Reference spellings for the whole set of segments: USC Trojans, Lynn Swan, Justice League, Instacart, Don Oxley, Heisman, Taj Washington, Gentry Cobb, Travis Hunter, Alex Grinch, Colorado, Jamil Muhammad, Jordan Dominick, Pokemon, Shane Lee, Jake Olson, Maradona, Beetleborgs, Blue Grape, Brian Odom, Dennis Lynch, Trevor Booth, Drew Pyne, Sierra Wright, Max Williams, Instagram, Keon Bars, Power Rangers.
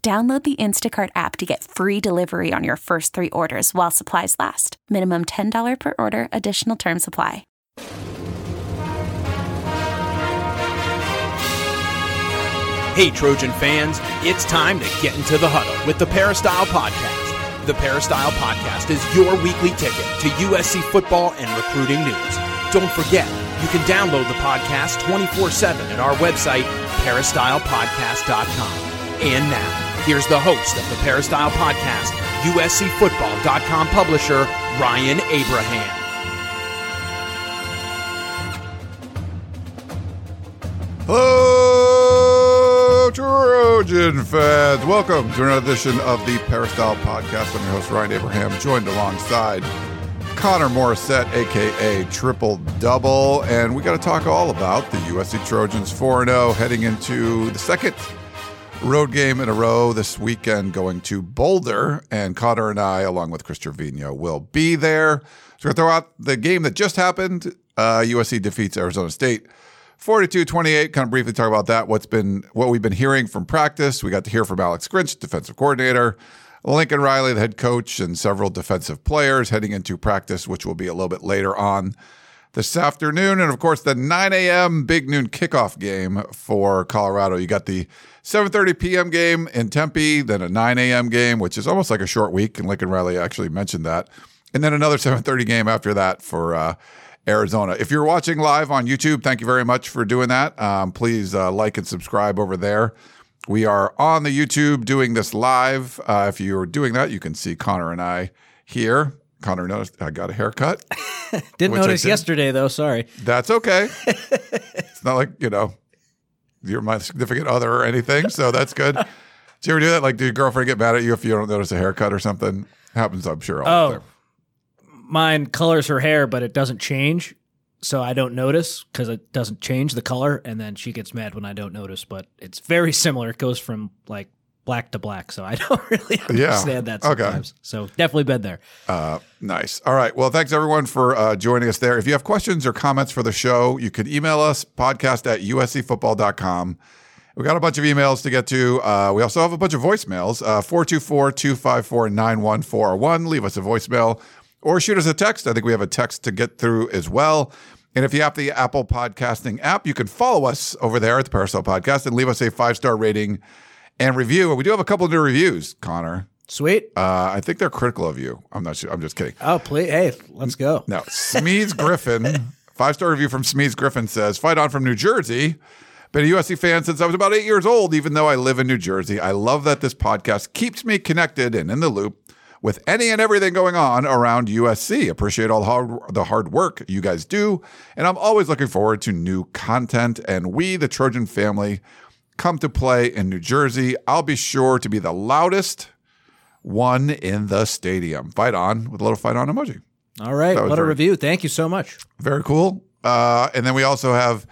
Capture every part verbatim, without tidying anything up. Download the Instacart app to get free delivery on your first three orders while supplies last. Minimum ten dollars per order. Additional terms apply. Hey, Trojan fans. It's time to get into the huddle with the Peristyle Podcast. The Peristyle Podcast is your weekly ticket to U S C football and recruiting news. Don't forget, you can download the podcast twenty-four seven at our website, peristyle podcast dot com. And now, here's the host of the Peristyle Podcast, U S C Football dot com publisher, Ryan Abraham. Hello, Trojan fans. Welcome to another edition of the Peristyle Podcast. I'm your host, Ryan Abraham, joined alongside Connor Morrissette, a k a. Triple Double. And we got to talk all about the U S C Trojans four and oh heading into the second road game in a row this weekend, going to Boulder, and Connor and I, along with Chris Trevino, will be there. So we're going to throw out the game that just happened. Uh, U S C defeats Arizona State forty-two twenty-eight. Kind of briefly talk about that, what's been, what we've been hearing from practice. We got to hear from Alex Grinch, defensive coordinator, Lincoln Riley, the head coach, and several defensive players heading into practice, which will be a little bit later on this afternoon. And of course, the nine a.m. big noon kickoff game for Colorado. You got the seven thirty p.m. game in Tempe, then a nine a.m. game, which is almost like a short week, and Lincoln Riley actually mentioned that, and then another seven thirty game after that for uh, Arizona. If you're watching live on YouTube, thank you very much for doing that. Um, please uh, like and subscribe over there. We are on the YouTube doing this live. Uh, if you're doing that, you can see Connor and I here. Connor noticed I got a haircut. didn't notice didn't. yesterday, though. Sorry. That's okay. It's not like, you know, you're my significant other or anything, so that's good. Do you ever do that? Like, do your girlfriend get mad at you if you don't notice a haircut or something? It happens, I'm sure. All oh, the time. Mine colors her hair, but it doesn't change, so I don't notice because it doesn't change the color, and then she gets mad when I don't notice. But it's very similar. It goes from like black to black, so I don't really understand yeah. that sometimes. Okay. So definitely been there. Uh, nice. All right. Well, thanks everyone for uh, joining us there. If you have questions or comments for the show, you can email us, podcast at U S C football dot com. We got a bunch of emails to get to. Uh, we also have a bunch of voicemails, uh, four two four, two five four, nine one four one. Leave us a voicemail or shoot us a text. I think we have a text to get through as well. And if you have the Apple Podcasting app, you can follow us over there at the Peristyle Podcast and leave us a five-star rating and review. We do have a couple of new reviews, Connor. Sweet. Uh, I think they're critical of you. I'm not sure. I'm just kidding. Oh, please. Hey, let's go. No. Smeez Griffin, five-star review from Smeez Griffin says, "Fight on from New Jersey. Been a U S C fan since I was about eight years old, even though I live in New Jersey. I love that this podcast keeps me connected and in the loop with any and everything going on around U S C. Appreciate all the hard, the hard work you guys do. And I'm always looking forward to new content. And we, the Trojan family, come to play in New Jersey. I'll be sure to be the loudest one in the stadium." Fight on with a little fight on emoji. All right. What a very, review. Thank you so much. Very cool. Uh, and then we also have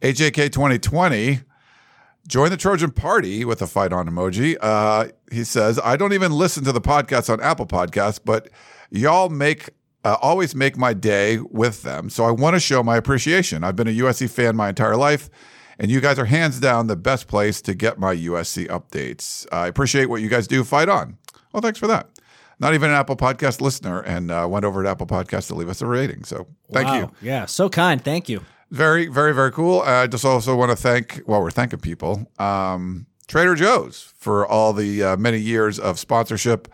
A J K twenty twenty. Join the Trojan party with a fight on emoji. Uh, he says, "I don't even listen to the podcast on Apple Podcasts, but y'all make uh, always make my day with them. So I want to show my appreciation. I've been a U S C fan my entire life, and you guys are hands down the best place to get my U S C updates. I appreciate what you guys do. Fight on." Well, thanks for that. Not even an Apple Podcast listener, and uh, went over to Apple Podcast to leave us a rating. So thank wow. you. Yeah, so kind. Thank you. Very, very, very cool. I uh, just also want to thank, while well, we're thanking people, um, Trader Joe's for all the uh, many years of sponsorship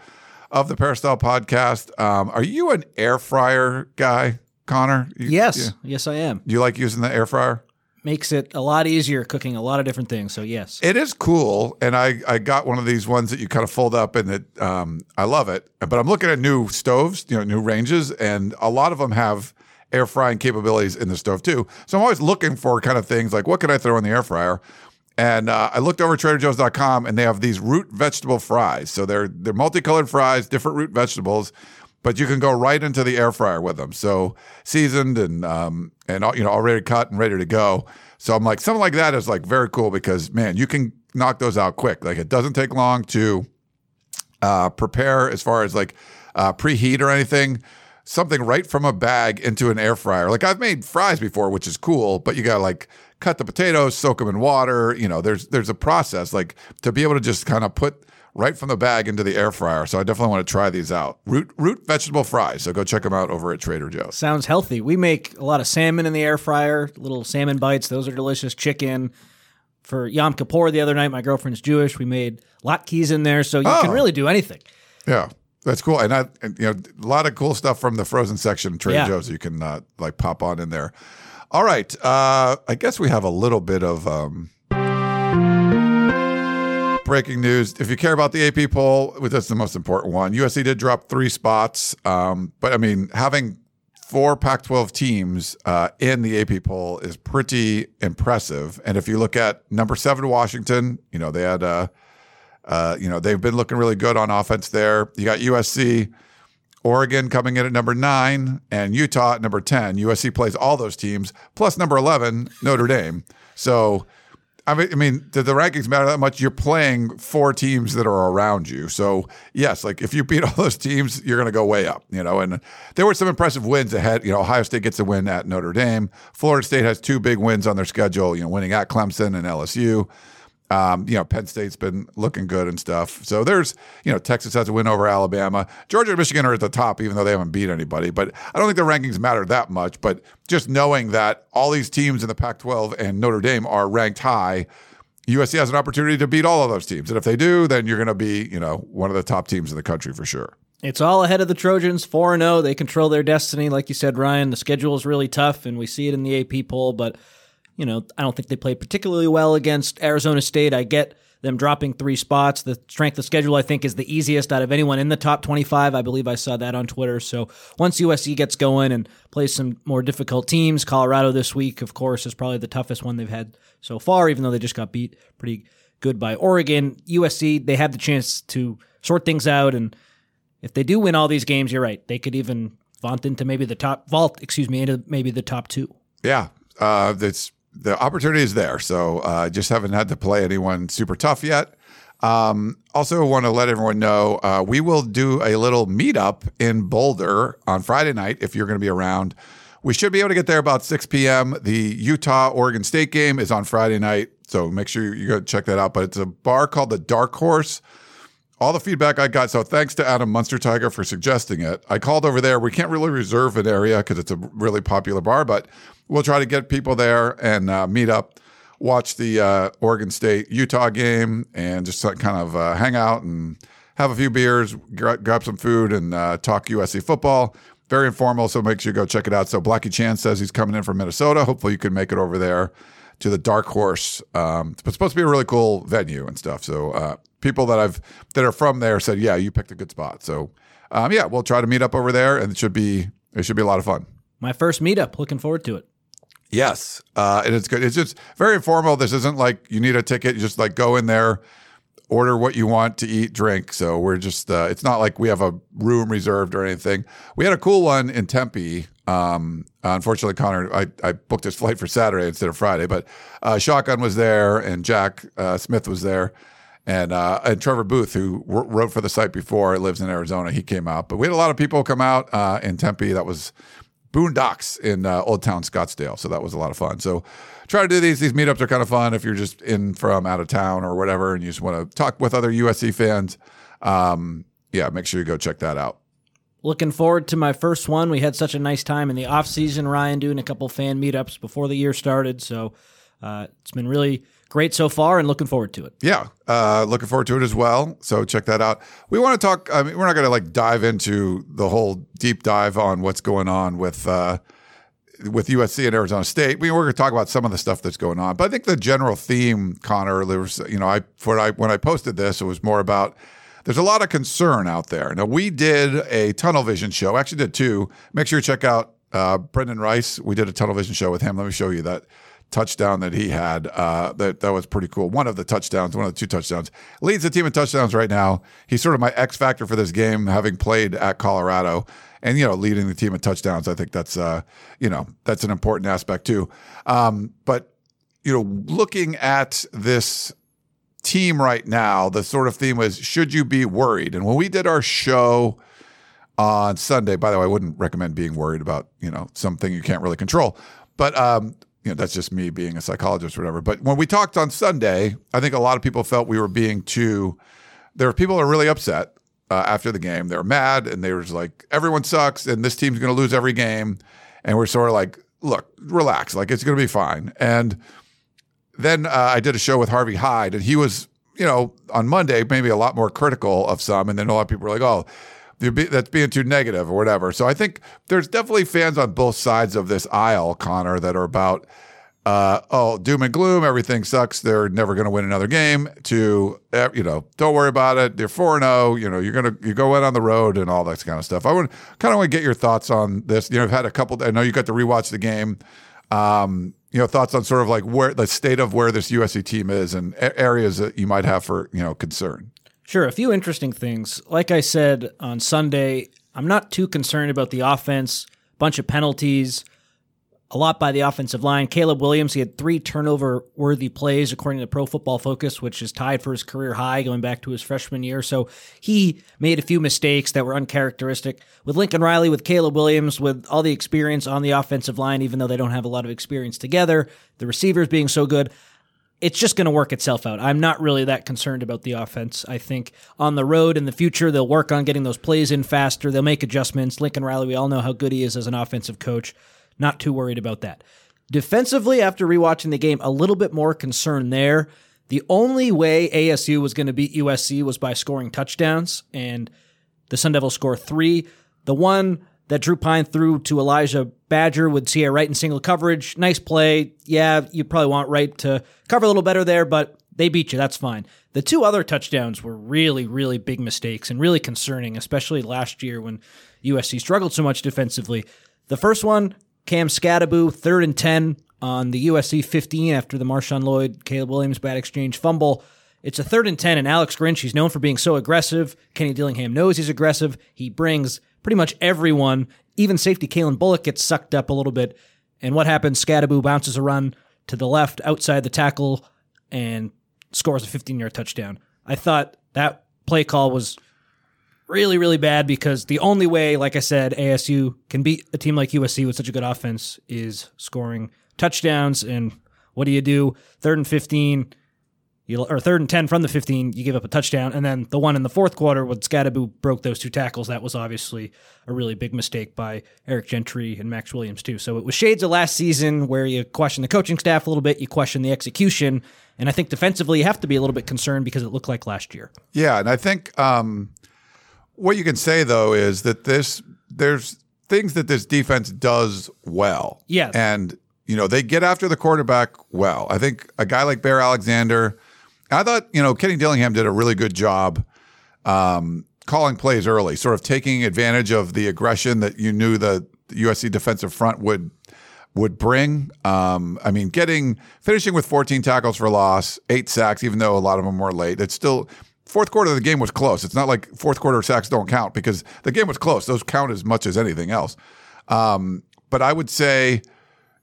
of the Peristyle Podcast. Um, are you an air fryer guy, Connor? You, yes. You, yes, I am. Do you like using the air fryer? Makes it a lot easier cooking a lot of different things, so yes. It is cool, and I, I got one of these ones that you kind of fold up, and it, um, I love it. But I'm looking at new stoves, you know, new ranges, and a lot of them have air frying capabilities in the stove too. So I'm always looking for kind of things like, what can I throw in the air fryer? And uh, I looked over at Trader Joe's dot com, and they have these root vegetable fries. So they're they're multicolored fries, different root vegetables, but you can go right into the air fryer with them. So seasoned and um and you know already cut and ready to go. So I'm like, something like that is like very cool because man, you can knock those out quick. Like it doesn't take long to uh, prepare as far as like uh, preheat or anything. Something right from a bag into an air fryer. Like I've made fries before, which is cool, but you gotta like cut the potatoes, soak them in water. You know, there's there's a process like to be able to just kind of put right from the bag into the air fryer. So I definitely want to try these out. Root root vegetable fries. So go check them out over at Trader Joe's. Sounds healthy. We make a lot of salmon in the air fryer, little salmon bites. Those are delicious. Chicken. For Yom Kippur the other night, my girlfriend's Jewish. We made latkes in there, so you oh. can really do anything. Yeah. That's cool, and I, and, you know, a lot of cool stuff from the frozen section of Trader yeah. Joe's. You can uh, like pop on in there. All right, uh, I guess we have a little bit of um, breaking news. If you care about the A P poll, that's the most important one. U S C did drop three spots, um, but I mean, having four Pac twelve teams uh, in the A P poll is pretty impressive. And if you look at number seven, Washington, you know they had. Uh, Uh, you know, they've been looking really good on offense there. You got U S C, Oregon coming in at number nine, and Utah at number ten. U S C plays all those teams, plus number eleven, Notre Dame. So, I mean, I mean, do the rankings matter that much? You're playing four teams that are around you. So, yes, like if you beat all those teams, you're going to go way up, you know. And there were some impressive wins ahead. You know, Ohio State gets a win at Notre Dame. Florida State has two big wins on their schedule, you know, winning at Clemson and L S U. Um, you know, Penn State's been looking good and stuff. So there's, you know, Texas has a win over Alabama. Georgia and Michigan are at the top, even though they haven't beat anybody. But I don't think the rankings matter that much. But just knowing that all these teams in the Pac twelve and Notre Dame are ranked high, U S C has an opportunity to beat all of those teams. And if they do, then you're going to be, you know, one of the top teams in the country for sure. It's all ahead of the Trojans, four and oh. They control their destiny. Like you said, Ryan, the schedule is really tough, and we see it in the A P poll, but you know, I don't think they played particularly well against Arizona State. I get them dropping three spots. The strength of schedule, I think, is the easiest out of anyone in the top twenty-five. I believe I saw that on Twitter. So once U S C gets going and plays some more difficult teams, Colorado this week, of course, is probably the toughest one they've had so far, even though they just got beat pretty good by Oregon. U S C, they have the chance to sort things out. And if they do win all these games, you're right. They could even vault into maybe the top, vault, excuse me, into maybe the top two. Yeah. Uh, that's, The opportunity is there, so I uh, just haven't had to play anyone super tough yet. Um, also want to let everyone know, uh, we will do a little meetup in Boulder on Friday night if you're going to be around. We should be able to get there about six p.m. The Utah-Oregon State game is on Friday night, so make sure you go check that out. But it's a bar called the Dark Horse. All the feedback I got, so thanks to Adam Munstertiger for suggesting it. I called over there. We can't really reserve an area because it's a really popular bar, but we'll try to get people there and uh, meet up, watch the uh, Oregon State-Utah game, and just kind of uh, hang out and have a few beers, gra- grab some food, and uh, talk U S C football. Very informal, so make sure you go check it out. So Blackie Chan says he's coming in from Minnesota. Hopefully you can make it over there to the Dark Horse. Um, it's supposed to be a really cool venue and stuff, so uh people that I've that are from there said, yeah, you picked a good spot. So, um, yeah, we'll try to meet up over there, and it should be it should be a lot of fun. My first meetup. Looking forward to it. Yes, uh, and it's good. It's just very informal. This isn't like you need a ticket. You just like go in there, order what you want to eat, drink. So we're just uh, it's not like we have a room reserved or anything. We had a cool one in Tempe. Um, unfortunately, Connor, I, I booked his flight for Saturday instead of Friday, but uh, Shotgun was there, and Jack uh, Smith was there. And uh, and Trevor Booth, who w- wrote for the site before, lives in Arizona. He came out. But we had a lot of people come out uh, in Tempe. That was Boondocks in uh, Old Town Scottsdale. So that was a lot of fun. So try to do these. These meetups are kind of fun if you're just in from out of town or whatever and you just want to talk with other U S C fans. Um, yeah, make sure you go check that out. Looking forward to my first one. We had such a nice time in the offseason, Ryan, doing a couple fan meetups before the year started. So uh, it's been really great so far, and looking forward to it. Yeah, uh, looking forward to it as well. So check that out. We want to talk. I mean, we're not going to like dive into the whole deep dive on what's going on with uh, with U S C and Arizona State. We were going to talk about some of the stuff that's going on, but I think the general theme, Connor, there was, you know, I for I when I posted this, it was more about there's a lot of concern out there. Now we did a tunnel vision show. Actually, did two. Make sure you check out uh, Brendan Rice. We did a tunnel vision show with him. Let me show you that touchdown that he had. Uh, that, that was pretty cool. One of the touchdowns, one of the two touchdowns. Leads the team in touchdowns right now. He's sort of my X factor for this game, having played at Colorado. And, you know, leading the team in touchdowns, I think that's, uh, you know, that's an important aspect too. Um, but, you know, looking at this team right now, the sort of theme was, should you be worried? And when we did our show on Sunday, by the way, I wouldn't recommend being worried about, you know, something you can't really control. But, um, you know, that's just me being a psychologist or whatever. But when we talked on Sunday, I think a lot of people felt we were being too, there were people that were really upset. Uh, after the game, they were mad, and they were just like, everyone sucks, and this team's going to lose every game. And we're sort of like, look, relax. Like, it's going to be fine. And then uh, I did a show with Harvey Hyde, and he was, you know, on Monday, maybe a lot more critical of some. And then a lot of people were like, oh, you're be- that's being too negative or whatever. So I think there's definitely fans on both sides of this aisle, Connor, that are about, uh, oh, doom and gloom, everything sucks, they're never going to win another game, to, you know, don't worry about it, they're four and oh, you know, you're going to, you go out on the road and all that kind of stuff. I would kind of want to get your thoughts on this. You know, I've had a couple, I know you got to rewatch the game, um, you know, thoughts on sort of like where the state of where this U S C team is and areas that you might have for, you know, concern. Sure. A few interesting things. Like I said on Sunday, I'm not too concerned about the offense, bunch of penalties, a lot by the offensive line. Caleb Williams, he had three turnover-worthy plays, according to Pro Football Focus, which is tied for his career high going back to his freshman year. So he made a few mistakes that were uncharacteristic. With Lincoln Riley, with Caleb Williams, with all the experience on the offensive line, even though they don't have a lot of experience together, the receivers being so good, it's just going to work itself out. I'm not really that concerned about the offense. I think on the road in the future, they'll work on getting those plays in faster. They'll make adjustments. Lincoln Riley, we all know how good he is as an offensive coach. Not too worried about that. Defensively, after rewatching the game, a little bit more concern there. The only way A S U was going to beat U S C was by scoring touchdowns, and the Sun Devils score three. The one that Drew Pyne threw to Elijah Badger with Sierra Wright in single coverage, nice play. Yeah, you probably want Wright to cover a little better there, but they beat you. That's fine. The two other touchdowns were really, really big mistakes and really concerning, especially last year when U S C struggled so much defensively. The first one, Cam Skattebo, third and ten on the U S C fifteen after the Marshawn Lloyd, Caleb Williams bad exchange fumble. It's a third and ten, and Alex Grinch, he's known for being so aggressive. Kenny Dillingham knows he's aggressive. He brings pretty much everyone. Even safety Calen Bullock gets sucked up a little bit. And what happens? Skattebo bounces a run to the left outside the tackle and scores a fifteen-yard touchdown. I thought that play call was really, really bad, because the only way, like I said, A S U can beat a team like U S C with such a good offense is scoring touchdowns. And what do you do? Third and fifteen, you, or third and ten from the fifteen, you give up a touchdown. And then the one in the fourth quarter when Skattebo broke those two tackles, that was obviously a really big mistake by Eric Gentry and Max Williams too. So it was shades of last season where you question the coaching staff a little bit, you question the execution. And I think defensively you have to be a little bit concerned because it looked like last year. Yeah, and I think um – what you can say, though, is that this there's things that this defense does well. Yeah. And, you know, they get after the quarterback well. I think a guy like Bear Alexander, I thought, you know, Kenny Dillingham did a really good job um, calling plays early, sort of taking advantage of the aggression that you knew the U S C defensive front would would bring. Um, I mean, getting finishing with fourteen tackles for loss, eight sacks, even though a lot of them were late. It's still – fourth quarter of the game was close. It's not like fourth quarter sacks don't count because the game was close. Those count as much as anything else. Um, but I would say,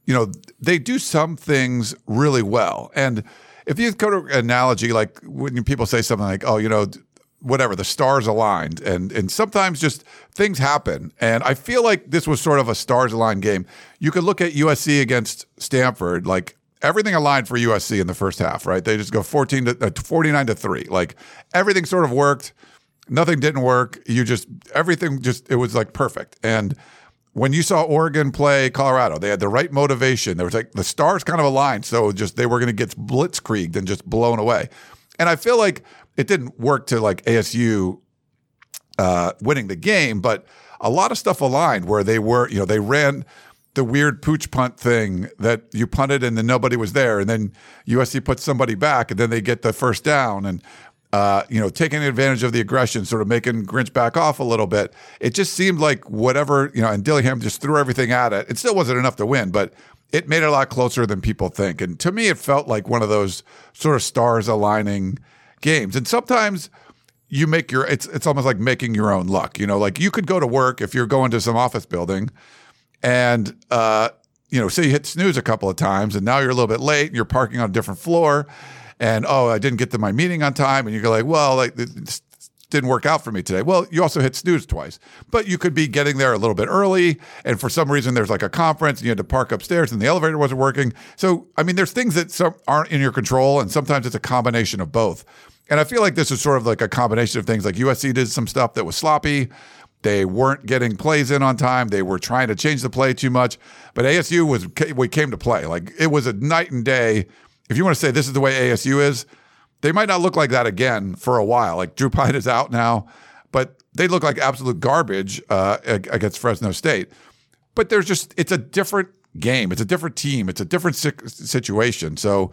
you know, they do some things really well. And if you go to an analogy, like when people say something like, oh, you know, whatever, the stars aligned. And, and sometimes just things happen. And I feel like this was sort of a stars aligned game. You could look at U S C against Stanford, like, everything aligned for U S C in the first half, right? They just go fourteen to uh, forty-nine to three. Like everything sort of worked, nothing didn't work. You just everything just it was like perfect. And when you saw Oregon play Colorado, they had the right motivation. They were like the stars kind of aligned, so just they were going to get blitzkrieged and just blown away. And I feel like it didn't work to like A S U uh, winning the game, but a lot of stuff aligned where they were, you know, they ran the weird pooch punt thing that you punted and then nobody was there. And then U S C puts somebody back and then they get the first down and, uh, you know, taking advantage of the aggression, sort of making Grinch back off a little bit. It just seemed like whatever, you know, and Dillingham just threw everything at it. It still wasn't enough to win, but it made it a lot closer than people think. And to me, it felt like one of those sort of stars aligning games. And sometimes you make your, it's it's almost like making your own luck. You know, like you could go to work if you're going to some office building and, uh, you know, say you hit snooze a couple of times and now you're a little bit late and you're parking on a different floor and, oh, I didn't get to my meeting on time. And you're like, well, like this didn't work out for me today. Well, you also hit snooze twice, but you could be getting there a little bit early. And for some reason, there's like a conference and you had to park upstairs and the elevator wasn't working. So, I mean, there's things that some aren't in your control. And sometimes it's a combination of both. And I feel like this is sort of like a combination of things. Like U S C did some stuff that was sloppy. They weren't getting plays in on time. They were trying to change the play too much. But A S U was we came to play. Like it was a night and day. If you want to say this is the way A S U is, they might not look like that again for a while. Like Drew Pyne is out now, but they look like absolute garbage uh, against Fresno State. But there's just it's a different game. It's a different team. It's a different situation. So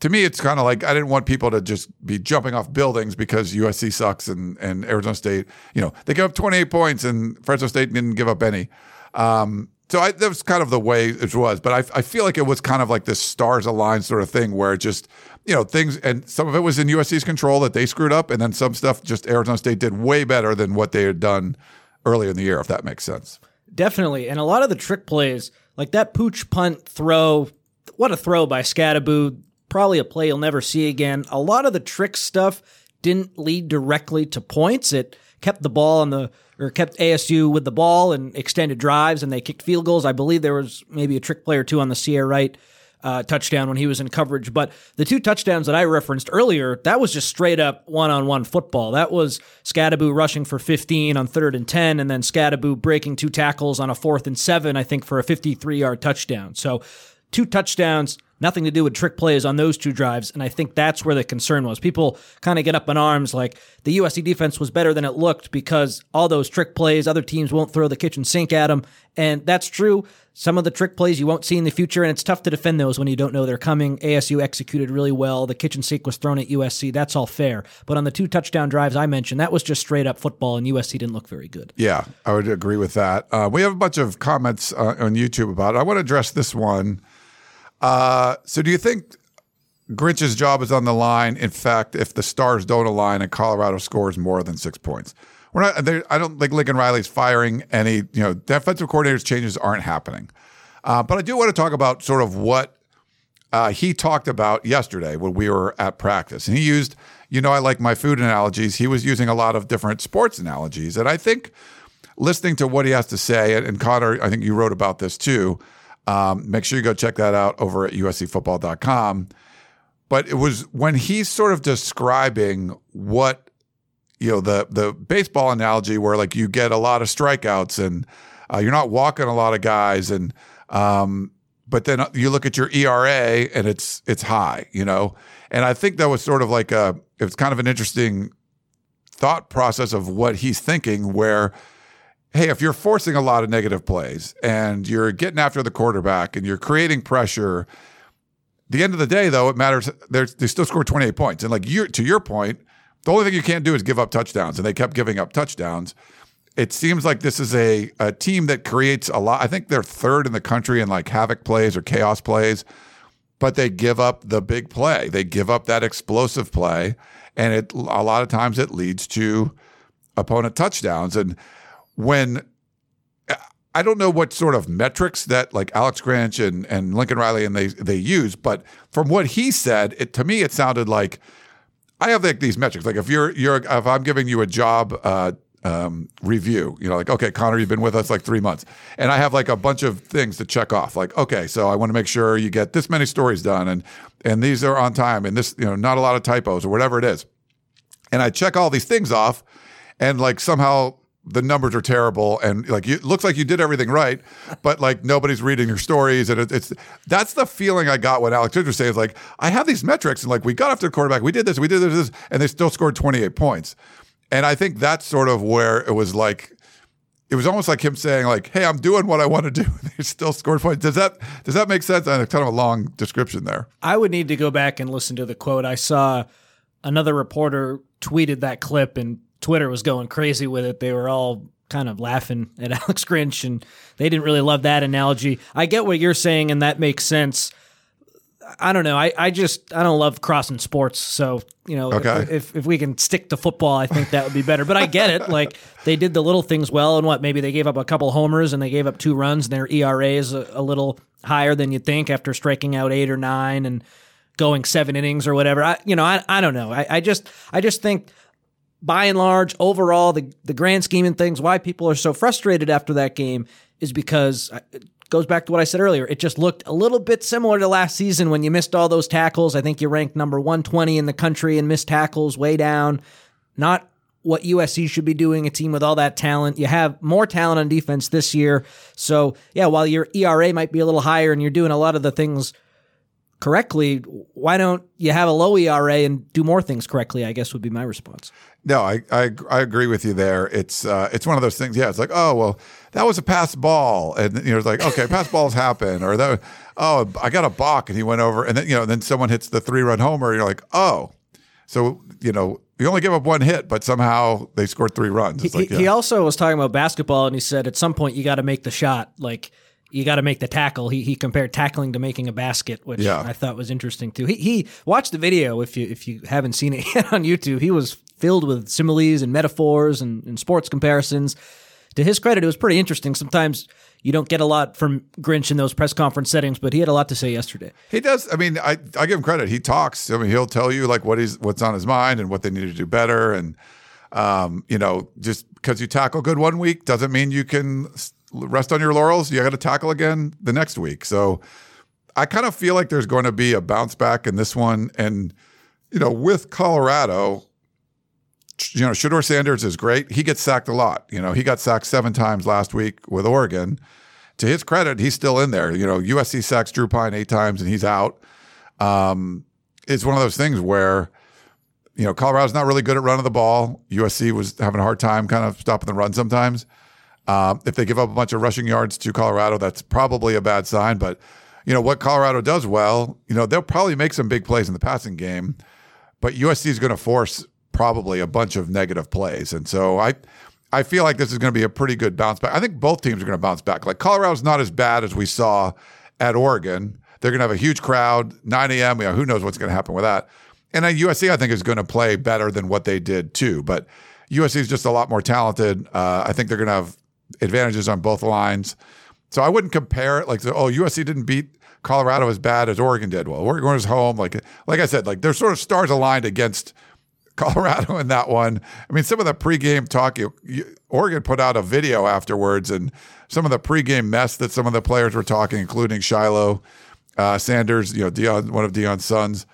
to me, it's kind of like I didn't want people to just be jumping off buildings because U S C sucks and, and Arizona State, you know, they gave up twenty-eight points and Fresno State didn't give up any. Um, so I, that was kind of the way it was. But I, I feel like it was kind of like this stars aligned sort of thing where it just, you know, things and some of it was in U S C's control that they screwed up. And then some stuff just Arizona State did way better than what they had done earlier in the year, if that makes sense. Definitely. And a lot of the trick plays like that pooch punt throw, what a throw by Skattebo. Probably a play you'll never see again. A lot of the trick stuff didn't lead directly to points. It kept the ball on the, or kept A S U with the ball and extended drives, and they kicked field goals. I believe there was maybe a trick play or two on the Sierra Wright uh, touchdown when he was in coverage. But the two touchdowns that I referenced earlier, that was just straight up one-on-one football. That was Skattebo rushing for fifteen on third and ten, and then Skattebo breaking two tackles on a fourth and seven, I think, for a fifty-three-yard touchdown. So two touchdowns, nothing to do with trick plays on those two drives, and I think that's where the concern was. People kind of get up in arms like the U S C defense was better than it looked because all those trick plays, other teams won't throw the kitchen sink at them, and that's true. Some of the trick plays you won't see in the future, and it's tough to defend those when you don't know they're coming. A S U executed really well. The kitchen sink was thrown at U S C. That's all fair. But on the two touchdown drives I mentioned, that was just straight-up football, and U S C didn't look very good. Yeah, I would agree with that. Uh, we have a bunch of comments uh, on YouTube about it. I want to address this one. Uh, so do you think Grinch's job is on the line? In fact, if the stars don't align and Colorado scores more than six points, we're not, I don't think Lincoln Riley's firing any, you know, defensive coordinators changes aren't happening. Uh, but I do want to talk about sort of what, uh, he talked about yesterday when we were at practice, and he used, you know, I like my food analogies. He was using a lot of different sports analogies. And I think listening to what he has to say, and, and Connor, I think you wrote about this too. Um, make sure you go check that out over at U S C football dot com. But it was when he's sort of describing what, you know, the the baseball analogy where, like, you get a lot of strikeouts and uh, you're not walking a lot of guys. And um, but then you look at your E R A and it's it's high, you know. And I think that was sort of like a – it was kind of an interesting thought process of what he's thinking where – hey, if you're forcing a lot of negative plays and you're getting after the quarterback and you're creating pressure, the end of the day, though, it matters. They're, they still score twenty-eight points. And like you, to your point, the only thing you can't do is give up touchdowns. And they kept giving up touchdowns. It seems like this is a, a team that creates a lot. I think they're third in the country in like havoc plays or chaos plays, but they give up the big play. They give up that explosive play. And it a lot of times it leads to opponent touchdowns. And when I don't know what sort of metrics that like Alex Grinch and, and Lincoln Riley and they they use, but from what he said, it, to me it sounded like I have like these metrics. Like if you're you're if I'm giving you a job uh, um, review, you know, like okay, Connor, you've been with us like three months, and I have like a bunch of things to check off. Like okay, so I want to make sure you get this many stories done, and and these are on time, and this you know not a lot of typos or whatever it is, and I check all these things off, and like somehow the numbers are terrible, and like it looks like you did everything right, but like nobody's reading your stories, and it, it's that's the feeling I got when Alex Grinch was saying is like I have these metrics, and like we got after the quarterback, we did this, we did this, and they still scored twenty-eight points, and I think that's sort of where it was like it was almost like him saying like hey, I'm doing what I want to do, and they still scored points. Does that does that make sense? I had kind of a long description there. I would need to go back and listen to the quote. I saw another reporter tweeted that clip and Twitter was going crazy with it. They were all kind of laughing at Alex Grinch, and they didn't really love that analogy. I get what you're saying, and that makes sense. I don't know. I, I just I don't love crossing sports. So, you know, okay. if, if if we can stick to football, I think that would be better. But I get it. Like, they did the little things well, and what, maybe they gave up a couple homers and they gave up two runs, and their E R A is a, a little higher than you'd think after striking out eight or nine and going seven innings or whatever. I you know, I I don't know. I, I just I just think by and large, overall, the the grand scheme and things, why people are so frustrated after that game is because I, goes back to what I said earlier. It just looked a little bit similar to last season when you missed all those tackles. I think you ranked number one twenty in the country and missed tackles way down. Not what U S C should be doing, a team with all that talent. You have more talent on defense this year. So, yeah, while your E R A might be a little higher and you're doing a lot of the things correctly, why don't you have a low E R A and do more things correctly, I guess would be my response. No, I I, I agree with you there. It's uh, it's one of those things. Yeah, it's like, oh, well, that was a pass ball. And, you know, it's like, okay, pass balls happen. Or, that, oh, I got a balk and he went over. And then, you know, then someone hits the three-run homer. And you're like, oh. So, you know, you only give up one hit, but somehow they scored three runs. It's he, like, yeah. He also was talking about basketball, and he said at some point you got to make the shot. Like, you got to make the tackle. He he compared tackling to making a basket, which yeah. I thought was interesting too. He he watched the video if you if you haven't seen it yet on YouTube. He was filled with similes and metaphors and, and sports comparisons. To his credit, it was pretty interesting. Sometimes you don't get a lot from Grinch in those press conference settings, but he had a lot to say yesterday. He does. I mean, I I give him credit. He talks. I mean, he'll tell you like what he's what's on his mind and what they need to do better. And um, you know, just because you tackle good one week doesn't mean you can rest on your laurels. You got to tackle again the next week. So I kind of feel like there's going to be a bounce back in this one. And, you know, with Colorado, you know, Shedeur Sanders is great. He gets sacked a lot. You know, he got sacked seven times last week with Oregon. To his credit, he's still in there. You know, U S C sacks Drew Pyne eight times and he's out. Um, it's one of those things where, you know, Colorado's not really good at running the ball. U S C was having a hard time kind of stopping the run sometimes. Um, if they give up a bunch of rushing yards to Colorado, that's probably a bad sign. But, you know, what Colorado does well, you know, they'll probably make some big plays in the passing game, but U S C is going to force probably a bunch of negative plays. And so I I feel like this is going to be a pretty good bounce back. I think both teams are going to bounce back. Like, Colorado's not as bad as we saw at Oregon. They're going to have a huge crowd, nine a.m. You know, who knows what's going to happen with that. And then U S C, I think, is going to play better than what they did too. But U S C is just a lot more talented. Uh, I think they're going to have advantages on both lines. So I wouldn't compare it like, oh, U S C didn't beat Colorado as bad as Oregon did. Well, Oregon was home. Like like I said, like there's sort of stars aligned against Colorado in that one. I mean, some of the pregame talk, you, you, Oregon put out a video afterwards, and some of the pregame mess that some of the players were talking, including Shiloh uh, Sanders, you know, Deion, one of Deion's sons.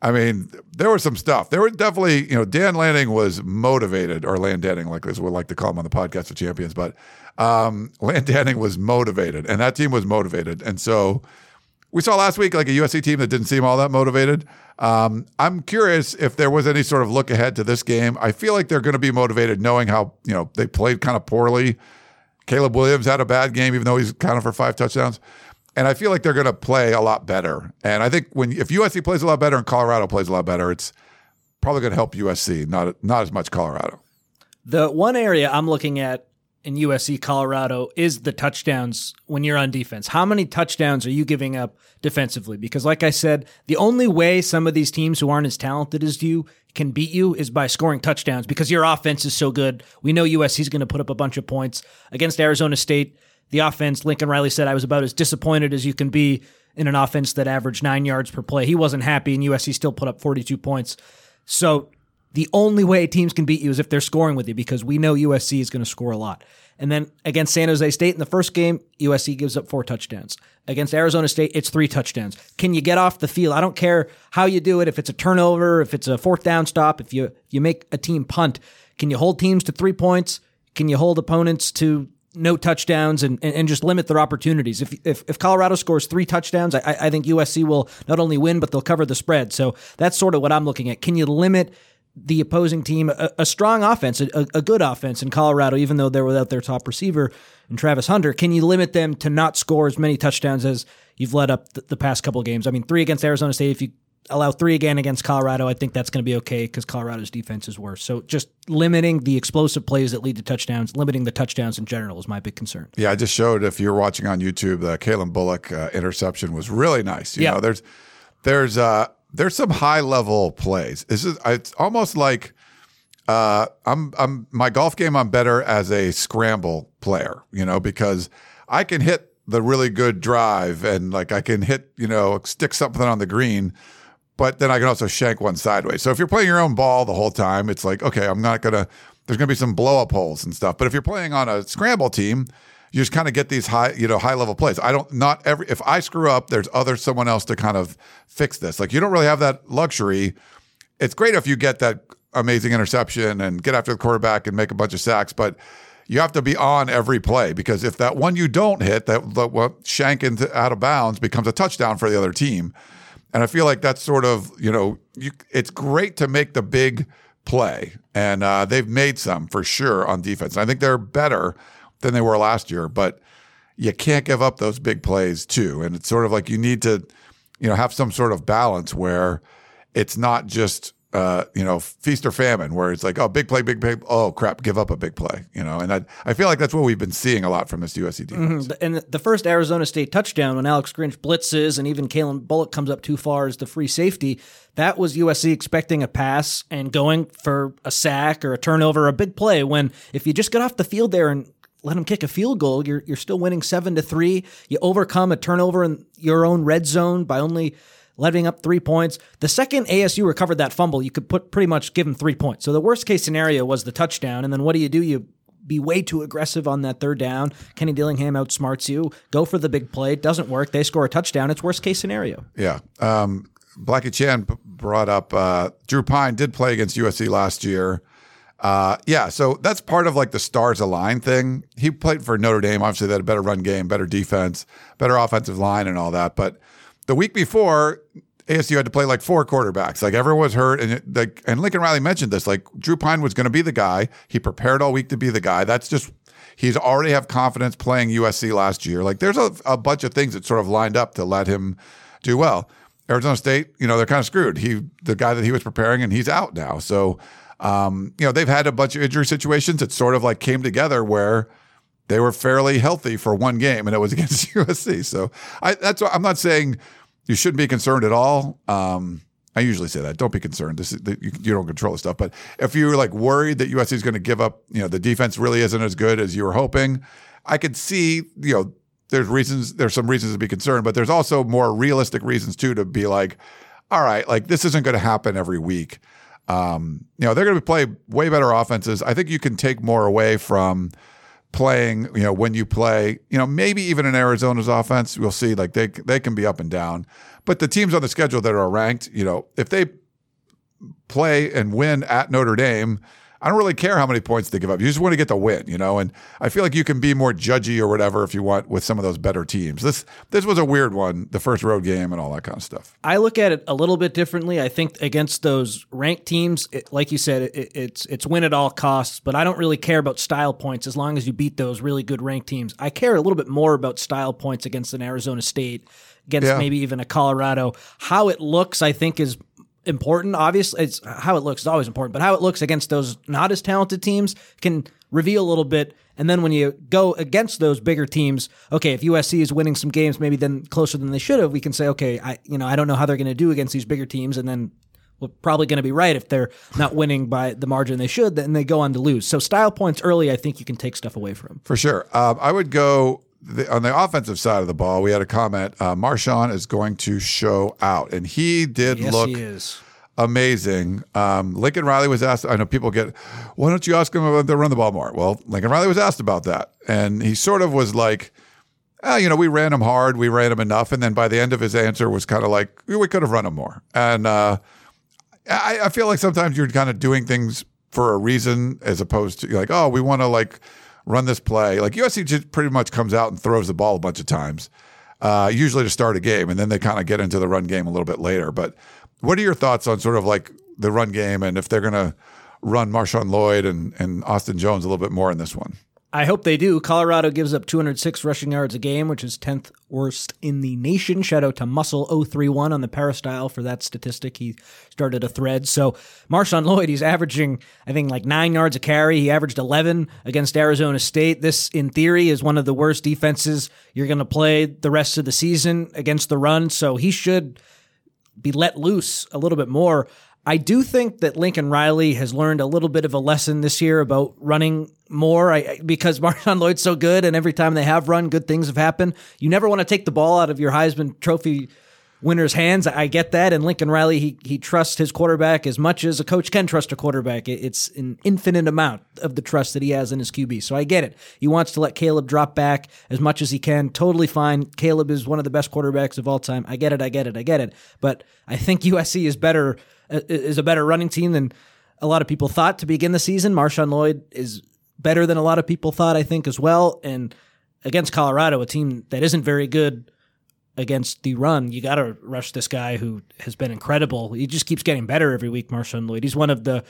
I mean, there was some stuff. There were definitely, you know, Dan Lanning was motivated, or Landanning, like as we like to call him on the podcast of champions, but um, Landanning was motivated, and that team was motivated. And so we saw last week like a U S C team that didn't seem all that motivated. Um, I'm curious if there was any sort of look ahead to this game. I feel like they're going to be motivated knowing how, you know, they played kind of poorly. Caleb Williams had a bad game, even though he's counted for five touchdowns. And I feel like they're going to play a lot better. And I think when if U S C plays a lot better and Colorado plays a lot better, it's probably going to help U S C, not not as much Colorado. The one area I'm looking at in U S C Colorado is the touchdowns when you're on defense. How many touchdowns are you giving up defensively? Because like I said, the only way some of these teams who aren't as talented as you can beat you is by scoring touchdowns because your offense is so good. We know U S C's going to put up a bunch of points against Arizona State. The offense, Lincoln Riley said, I was about as disappointed as you can be in an offense that averaged nine yards per play. He wasn't happy, and U S C still put up forty-two points. So the only way teams can beat you is if they're scoring with you, because we know U S C is going to score a lot. And then against San Jose State in the first game, U S C gives up four touchdowns. Against Arizona State, it's three touchdowns. Can you get off the field? I don't care how you do it, if it's a turnover, if it's a fourth down stop, if you you make a team punt. Can you hold teams to three points? Can you hold opponents to no touchdowns and, and just limit their opportunities? If if, if Colorado scores three touchdowns, I, I think U S C will not only win, but they'll cover the spread. So that's sort of what I'm looking at. Can you limit the opposing team, a, a strong offense, a, a good offense in Colorado, even though they're without their top receiver and Travis Hunter? Can you limit them to not score as many touchdowns as you've let up the, the past couple of games? I mean, three against Arizona State, if you allow three again against Colorado. I think that's going to be okay because Colorado's defense is worse. So just limiting the explosive plays that lead to touchdowns, limiting the touchdowns in general is my big concern. Yeah, I just showed, if you're watching on YouTube, the Calen Bullock uh, interception was really nice. You yeah. know, there's there's uh, there's some high level plays. This is it's almost like uh, I'm I'm my golf game. I'm better as a scramble player, you know, because I can hit the really good drive and like I can hit, you know, stick something on the green. But then I can also shank one sideways. So if you're playing your own ball the whole time, it's like, okay, I'm not going to – there's going to be some blow-up holes and stuff. But if you're playing on a scramble team, you just kind of get these high, you know, high-level plays. I don't – not every – if I screw up, there's other someone else to kind of fix this. Like, you don't really have that luxury. It's great if you get that amazing interception and get after the quarterback and make a bunch of sacks, but you have to be on every play because if that one you don't hit, that, that well, shank into out of bounds becomes a touchdown for the other team. And I feel like that's sort of, you know, you, it's great to make the big play. And uh, they've made some for sure on defense. And I think they're better than they were last year, but you can't give up those big plays too. And it's sort of like you need to, you know, have some sort of balance where it's not just, uh, you know, feast or famine, where it's like, oh, big play, big play. Oh, crap, give up a big play, you know. And I, I feel like that's what we've been seeing a lot from this U S C defense. Mm-hmm. And the first Arizona State touchdown when Alex Grinch blitzes and even Calen Bullock comes up too far as the free safety, that was U S C expecting a pass and going for a sack or a turnover, a big play, when if you just get off the field there and let them kick a field goal, you're you're still winning seven to three. You overcome a turnover in your own red zone by only – letting up three points. The second A S U recovered that fumble, you could put pretty much give them three points. So the worst case scenario was the touchdown. And then what do you do? You be way too aggressive on that third down. Kenny Dillingham outsmarts you. Go for the big play. It doesn't work. They score a touchdown. It's worst case scenario. Yeah. Um, Blackie Chan b- brought up uh, Drew Pyne did play against U S C last year. Uh, yeah. So that's part of like the stars align thing. He played for Notre Dame. Obviously, they had a better run game, better defense, better offensive line and all that. But the week before, A S U had to play like four quarterbacks. Like everyone was hurt, and it, like and Lincoln Riley mentioned this. Like Drew Pyne was going to be the guy. He prepared all week to be the guy. That's just he's already have confidence playing U S C last year. Like there's a, a bunch of things that sort of lined up to let him do well. Arizona State, you know, they're kind of screwed. He the guy that he was preparing, and he's out now. So um, you know, they've had a bunch of injury situations. It sort of like came together where they were fairly healthy for one game, and it was against U S C. So I, that's I'm not saying you shouldn't be concerned at all. Um, I usually say that. Don't be concerned. This is, you, you don't control the stuff. But if you're like worried that U S C is going to give up, you know, the defense really isn't as good as you were hoping, I could see, you know, there's reasons. There's some reasons to be concerned, but there's also more realistic reasons too to be like, all right, like this isn't going to happen every week. Um, you know, they're going to play way better offenses. I think you can take more away from playing, you know, when you play, you know, maybe even in Arizona's offense, we'll see, like they they can be up and down. But the teams on the schedule that are ranked, you know, if they play and win at Notre Dame, I don't really care how many points they give up. You just want to get the win, you know, and I feel like you can be more judgy or whatever if you want with some of those better teams. This this was a weird one, the first road game and all that kind of stuff. I look at it a little bit differently. I think against those ranked teams, it, like you said, it, it's it's win at all costs, but I don't really care about style points as long as you beat those really good ranked teams. I care a little bit more about style points against an Arizona State, against yeah. maybe even a Colorado. How it looks, I think, is important. Obviously, it's how it looks is always important, but how it looks against those not as talented teams can reveal a little bit. And then when you go against those bigger teams, okay, if U S C is winning some games, maybe then closer than they should have, we can say, okay, I, you know, I don't know how they're going to do against these bigger teams. And then we're probably going to be right if they're not winning by the margin they should, then they go on to lose. So style points early, I think you can take stuff away from. For sure. Um, I would go the, on the offensive side of the ball, we had a comment, uh, Marshawn is going to show out, and he did yes, look he is. amazing. Um, Lincoln Riley was asked, I know people get, why don't you ask him about the run the ball more? Well, Lincoln Riley was asked about that, and he sort of was like, oh, you know, we ran him hard, we ran him enough, and then by the end of his answer was kind of like, we could have run him more. And uh, I, I feel like sometimes you're kind of doing things for a reason as opposed to like, oh, we want to like run this play. Like U S C just pretty much comes out and throws the ball a bunch of times, uh, usually to start a game, and then they kind of get into the run game a little bit later. But what are your thoughts on sort of like the run game and if they're going to run Marshawn Lloyd and, and Austin Jones a little bit more in this one? I hope they do. Colorado gives up two hundred six rushing yards a game, which is tenth worst in the nation. Shout out to Muscle oh three one on the Peristyle for that statistic. He started a thread. So Marshawn Lloyd, he's averaging, I think, like nine yards a carry. He averaged eleven against Arizona State. This, in theory, is one of the worst defenses you're going to play the rest of the season against the run. So he should be let loose a little bit more. I do think that Lincoln Riley has learned a little bit of a lesson this year about running more I, because Marshawn Lloyd's so good, and every time they have run, good things have happened. You never want to take the ball out of your Heisman Trophy winner's hands. I get that, and Lincoln Riley, he he trusts his quarterback as much as a coach can trust a quarterback. It's an infinite amount of the trust that he has in his Q B, so I get it. He wants to let Caleb drop back as much as he can. Totally fine. Caleb is one of the best quarterbacks of all time. I get it, I get it, I get it. But I think U S C is better – is a better running team than a lot of people thought to begin the season. Marshawn Lloyd is better than a lot of people thought, I think, as well. And against Colorado, a team that isn't very good against the run, you got to rush this guy who has been incredible. He just keeps getting better every week, Marshawn Lloyd. He's one of the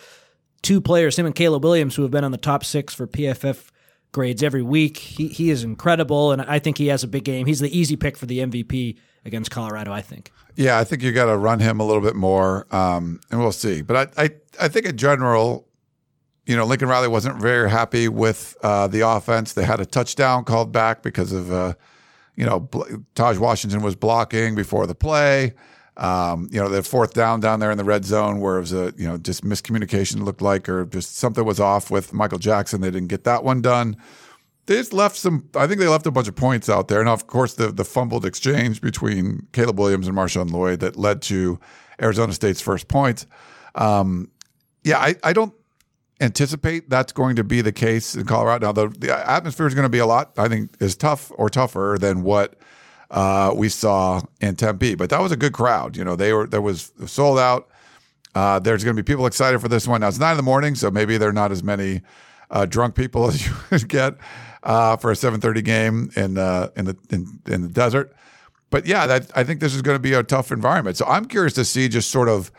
two players, him and Caleb Williams, who have been on the top six for P F F grades every week. He he is incredible, and I think he has a big game. He's the easy pick for the M V P against Colorado, I think. Yeah, I think you got to run him a little bit more, um, and we'll see. But I, I I think in general, you know, Lincoln Riley wasn't very happy with uh, the offense. They had a touchdown called back because of, uh, you know, bl- Taj Washington was blocking before the play. Um, you know, the fourth down down there in the red zone where it was a, you know, just miscommunication looked like, or just something was off with Michael Jackson. They didn't get that one done. They just left some, I think they left a bunch of points out there. And of course, the, the fumbled exchange between Caleb Williams and Marshawn Lloyd that led to Arizona State's first point. Um, yeah, I, I don't anticipate that's going to be the case in Colorado. Now, the, the atmosphere is going to be a lot, I think, is tough or tougher than what Uh, we saw in Tempe, but that was a good crowd. You know, they were, there was sold out. Uh, there's going to be people excited for this one. Now it's nine in the morning, so maybe there are not as many uh, drunk people as you would get uh, for a seven thirty game in uh, in the in, in the desert. But yeah, that, I think this is going to be a tough environment. So I'm curious to see just sort of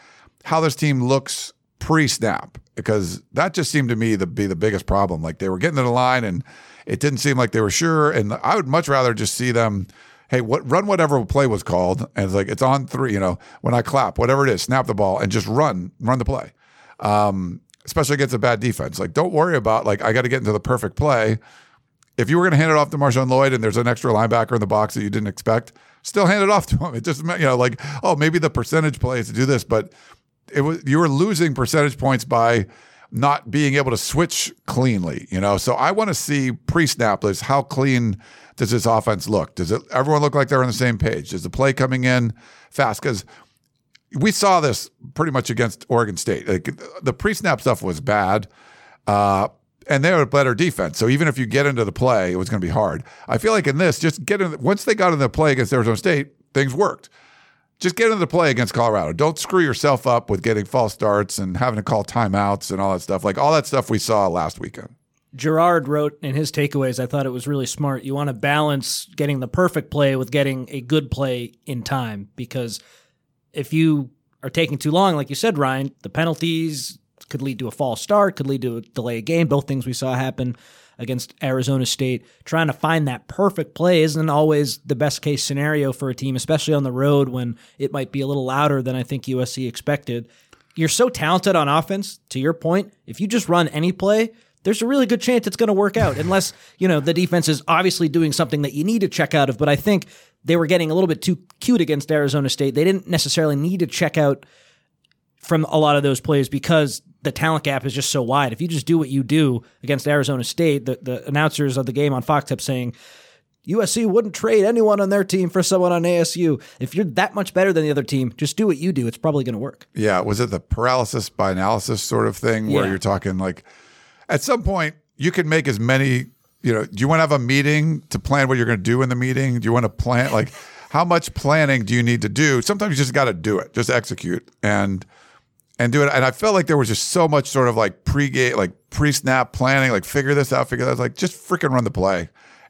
how this team looks pre-snap, because that just seemed to me to be the biggest problem. Like, they were getting to the line and it didn't seem like they were sure. And I would much rather just see them, hey, what run whatever play was called, and it's like, it's on three, you know, when I clap, whatever it is, snap the ball and just run, run the play, um, especially against a bad defense. Like, don't worry about, like, I got to get into the perfect play. If you were going to hand it off to Marshawn Lloyd and there's an extra linebacker in the box that you didn't expect, still hand it off to him. It just meant, you know, like, oh, maybe the percentage play is to do this, but it was, you were losing percentage points by not being able to switch cleanly, you know? So I want to see pre-snap, like, how clean does this offense look? Does it, everyone look like they're on the same page? Is the play coming in fast? Because we saw this pretty much against Oregon State. Like, the pre-snap stuff was bad, uh, and they were better defense. So even if you get into the play, it was going to be hard. I feel like in this, just get in, once they got into the play against Arizona State, things worked. Just get into the play against Colorado. Don't screw yourself up with getting false starts and having to call timeouts and all that stuff. Like, all that stuff we saw last weekend. Gerard wrote in his takeaways, I thought it was really smart. You want to balance getting the perfect play with getting a good play in time, because if you are taking too long, like you said, Ryan, the penalties could lead to a false start, could lead to a delay game, both things we saw happen against Arizona State. Trying to find that perfect play isn't always the best case scenario for a team, especially on the road when it might be a little louder than I think U S C expected. You're so talented on offense, to your point, if you just run any play, there's a really good chance it's going to work out, unless, you know, the defense is obviously doing something that you need to check out of. But I think they were getting a little bit too cute against Arizona State. They didn't necessarily need to check out from a lot of those plays because the talent gap is just so wide. If you just do what you do against Arizona State, the, the announcers of the game on Fox kept saying, U S C wouldn't trade anyone on their team for someone on A S U. If you're that much better than the other team, just do what you do. It's probably going to work. Yeah. Was it the paralysis by analysis sort of thing where yeah. you're talking like, at some point you can make as many, you know, do you want to have a meeting to plan what you're going to do in the meeting? Do you want to plan, like, how much planning do you need to do? Sometimes you just got to do it, just execute and, and do it. And I felt like there was just so much sort of like pre-game, like pre-snap planning, like figure this out, figure that out. Like, just freaking run the play and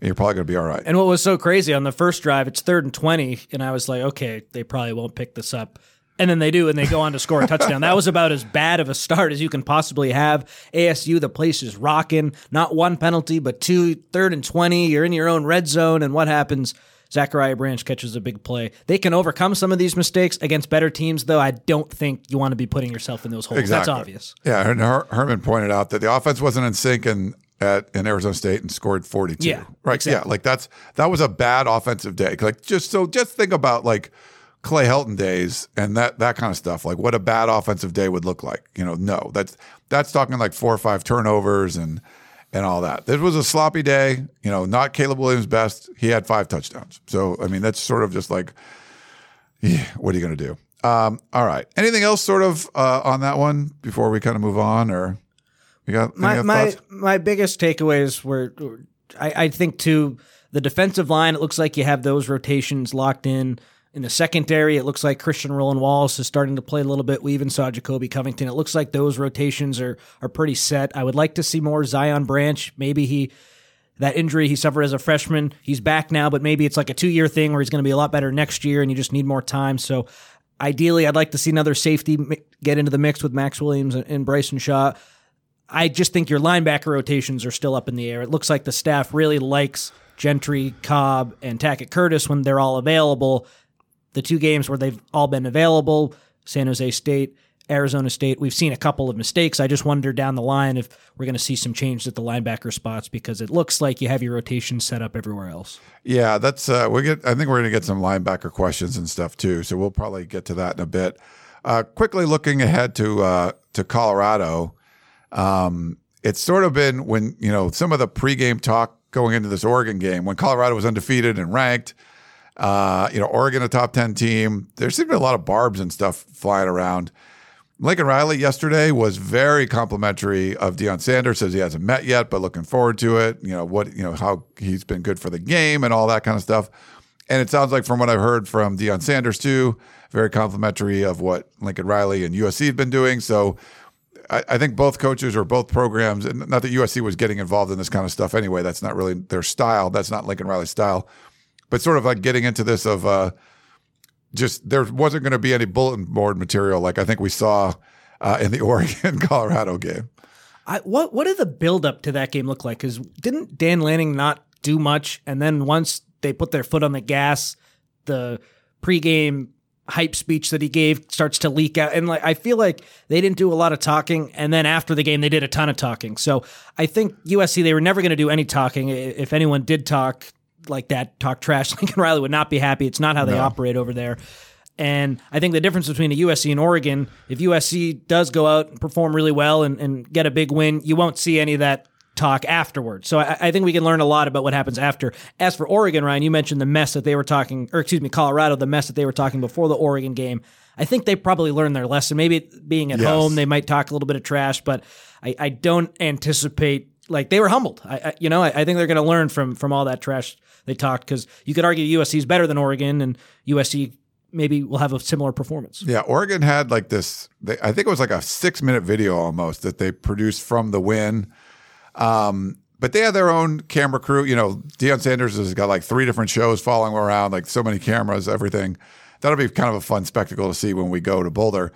you're probably going to be all right. And what was so crazy on the first drive, it's third and twenty. And I was like, okay, they probably won't pick this up. And then they do, and they go on to score a touchdown. That was about as bad of a start as you can possibly have. A S U, the place is rocking. Not one penalty, but two, third and twenty. You're in your own red zone, and what happens? Zachariah Branch catches a big play. They can overcome some of these mistakes against better teams, though. I don't think you want to be putting yourself in those holes. Exactly. That's obvious. Yeah, and Her- Herman pointed out that the offense wasn't in sync and at in Arizona State and scored forty-two. Yeah, right. Exactly. Yeah, like that's that was a bad offensive day. Like just so, just think about like. Clay Helton days and that that kind of stuff, like what a bad offensive day would look like. You know, no, that's that's talking like four or five turnovers and and all that. This was a sloppy day, you know, not Caleb Williams' best. He had five touchdowns. So, I mean, that's sort of just like, yeah, what are you going to do? Um, all right. Anything else sort of uh, on that one before we kind of move on? Or you got any my, my, my biggest takeaways were, I, I think, to the defensive line, it looks like you have those rotations locked in. In the secondary, it looks like Christian Roland Wallace is starting to play a little bit. We even saw Jacoby Covington. It looks like those rotations are are pretty set. I would like to see more Zion Branch. Maybe he that injury he suffered as a freshman, he's back now, but maybe it's like a two-year thing where he's going to be a lot better next year and you just need more time. So ideally, I'd like to see another safety get into the mix with Max Williams and Bryson Shaw. I just think your linebacker rotations are still up in the air. It looks like the staff really likes Gentry, Cobb, and Tackett Curtis when they're all available. The two games where they've all been available, San Jose State, Arizona State, we've seen a couple of mistakes. I just wonder down the line if we're going to see some change at the linebacker spots because it looks like you have your rotation set up everywhere else. Yeah, that's uh, we get. I think we're going to get some linebacker questions and stuff too, so we'll probably get to that in a bit. Uh, quickly looking ahead to uh, to Colorado, um, it's sort of been when you know some of the pregame talk going into this Oregon game when Colorado was undefeated and ranked. Uh, you know, Oregon, a top ten team. There seemed to be a lot of barbs and stuff flying around. Lincoln Riley yesterday was very complimentary of Deion Sanders. Says he hasn't met yet, but looking forward to it. You know what? You know how he's been good for the game and all that kind of stuff. And it sounds like from what I've heard from Deion Sanders too, very complimentary of what Lincoln Riley and U S C have been doing. So I, I think both coaches or both programs, and not that U S C was getting involved in this kind of stuff anyway. That's not really their style. That's not Lincoln Riley's style. But sort of like getting into this of uh, just there wasn't going to be any bulletin board material like I think we saw uh, in the Oregon-Colorado game. I, what what did the buildup to that game look like? Because didn't Dan Lanning not do much? And then once they put their foot on the gas, the pregame hype speech that he gave starts to leak out. And like I feel like they didn't do a lot of talking. And then after the game, they did a ton of talking. So I think U S C, they were never going to do any talking. If anyone did talk like that, talk trash, Lincoln Riley would not be happy. It's not how they no. operate over there. And I think the difference between the U S C and Oregon, if U S C does go out and perform really well and, and get a big win, you won't see any of that talk afterwards. So I, I think we can learn a lot about what happens after. As for Oregon, Ryan, you mentioned the mess that they were talking, or excuse me, Colorado, the mess that they were talking before the Oregon game. I think they probably learned their lesson. Maybe being at yes. home, they might talk a little bit of trash, but I, I don't anticipate like they were humbled. I, I you know, I, I think they're going to learn from from all that trash they talked because you could argue U S C is better than Oregon and U S C maybe will have a similar performance. Yeah, Oregon had like this, they, I think it was like a six minute video almost that they produced from the win. Um, but they had their own camera crew. You know, Deion Sanders has got like three different shows following around, like so many cameras, everything. That'll be kind of a fun spectacle to see when we go to Boulder.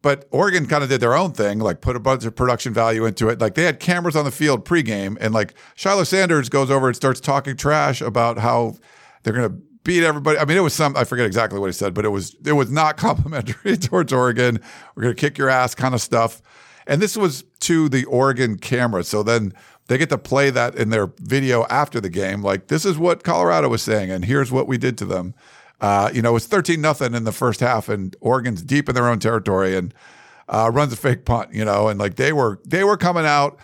But Oregon kind of did their own thing, like put a bunch of production value into it. Like they had cameras on the field pregame, and like Shiloh Sanders goes over and starts talking trash about how they're going to beat everybody. I mean, it was some, I forget exactly what he said, but it was it was not complimentary towards Oregon. We're going to kick your ass kind of stuff. And this was to the Oregon camera. So then they get to play that in their video after the game. Like, this is what Colorado was saying, and here's what we did to them. Uh, you know, it's thirteen nothing in the first half, and Oregon's deep in their own territory and uh, runs a fake punt, you know, and like they were they were coming out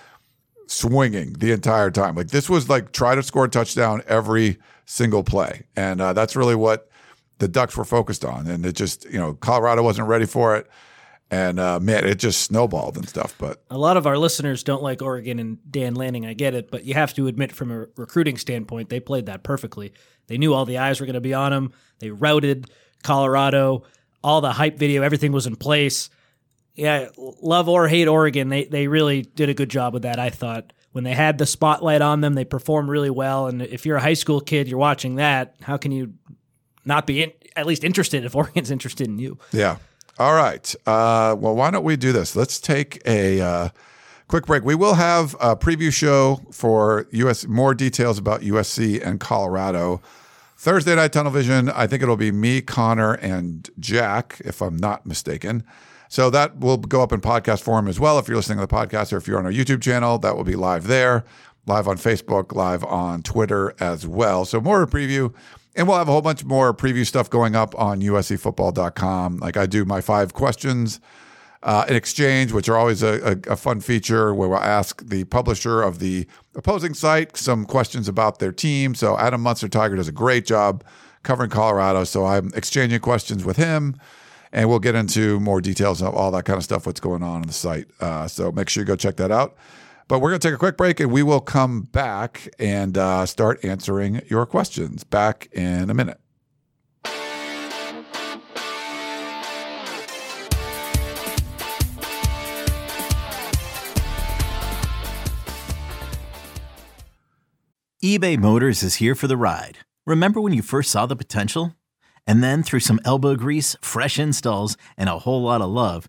swinging the entire time. Like this was like try to score a touchdown every single play, and uh, that's really what the Ducks were focused on. And it just, you know, Colorado wasn't ready for it, and uh, man, it just snowballed and stuff. But a lot of our listeners don't like Oregon and Dan Lanning. I get it, but you have to admit from a recruiting standpoint, they played that perfectly. They knew all the eyes were going to be on them. They routed Colorado. All the hype video, everything was in place. Yeah, love or hate Oregon, they they really did a good job with that, I thought. When they had the spotlight on them, they performed really well. And if you're a high school kid, you're watching that, how can you not be in, at least interested if Oregon's interested in you? Yeah. All right. Uh, well, why don't we do this? Let's take a uh, quick break. We will have a preview show for U S more details about U S C and Colorado. Thursday night Tunnel Vision, I think it'll be me, Connor, and Jack, if I'm not mistaken. So that will go up in podcast form as well. If you're listening to the podcast or if you're on our YouTube channel, that will be live there, live on Facebook, live on Twitter as well. So more preview. And we'll have a whole bunch more preview stuff going up on U S C football dot com. Like I do my five questions uh, in exchange, which are always a, a, a fun feature where we'll ask the publisher of the opposing site some questions about their team. So Adam Munster-Tiger does a great job covering Colorado. So I'm exchanging questions with him, and we'll get into more details of all that kind of stuff, what's going on on the site. Uh, so make sure you go check that out. But we're going to take a quick break, and we will come back and uh, start answering your questions. Back in a minute. eBay Motors is here for the ride. Remember when you first saw the potential? And then through some elbow grease, fresh installs, and a whole lot of love,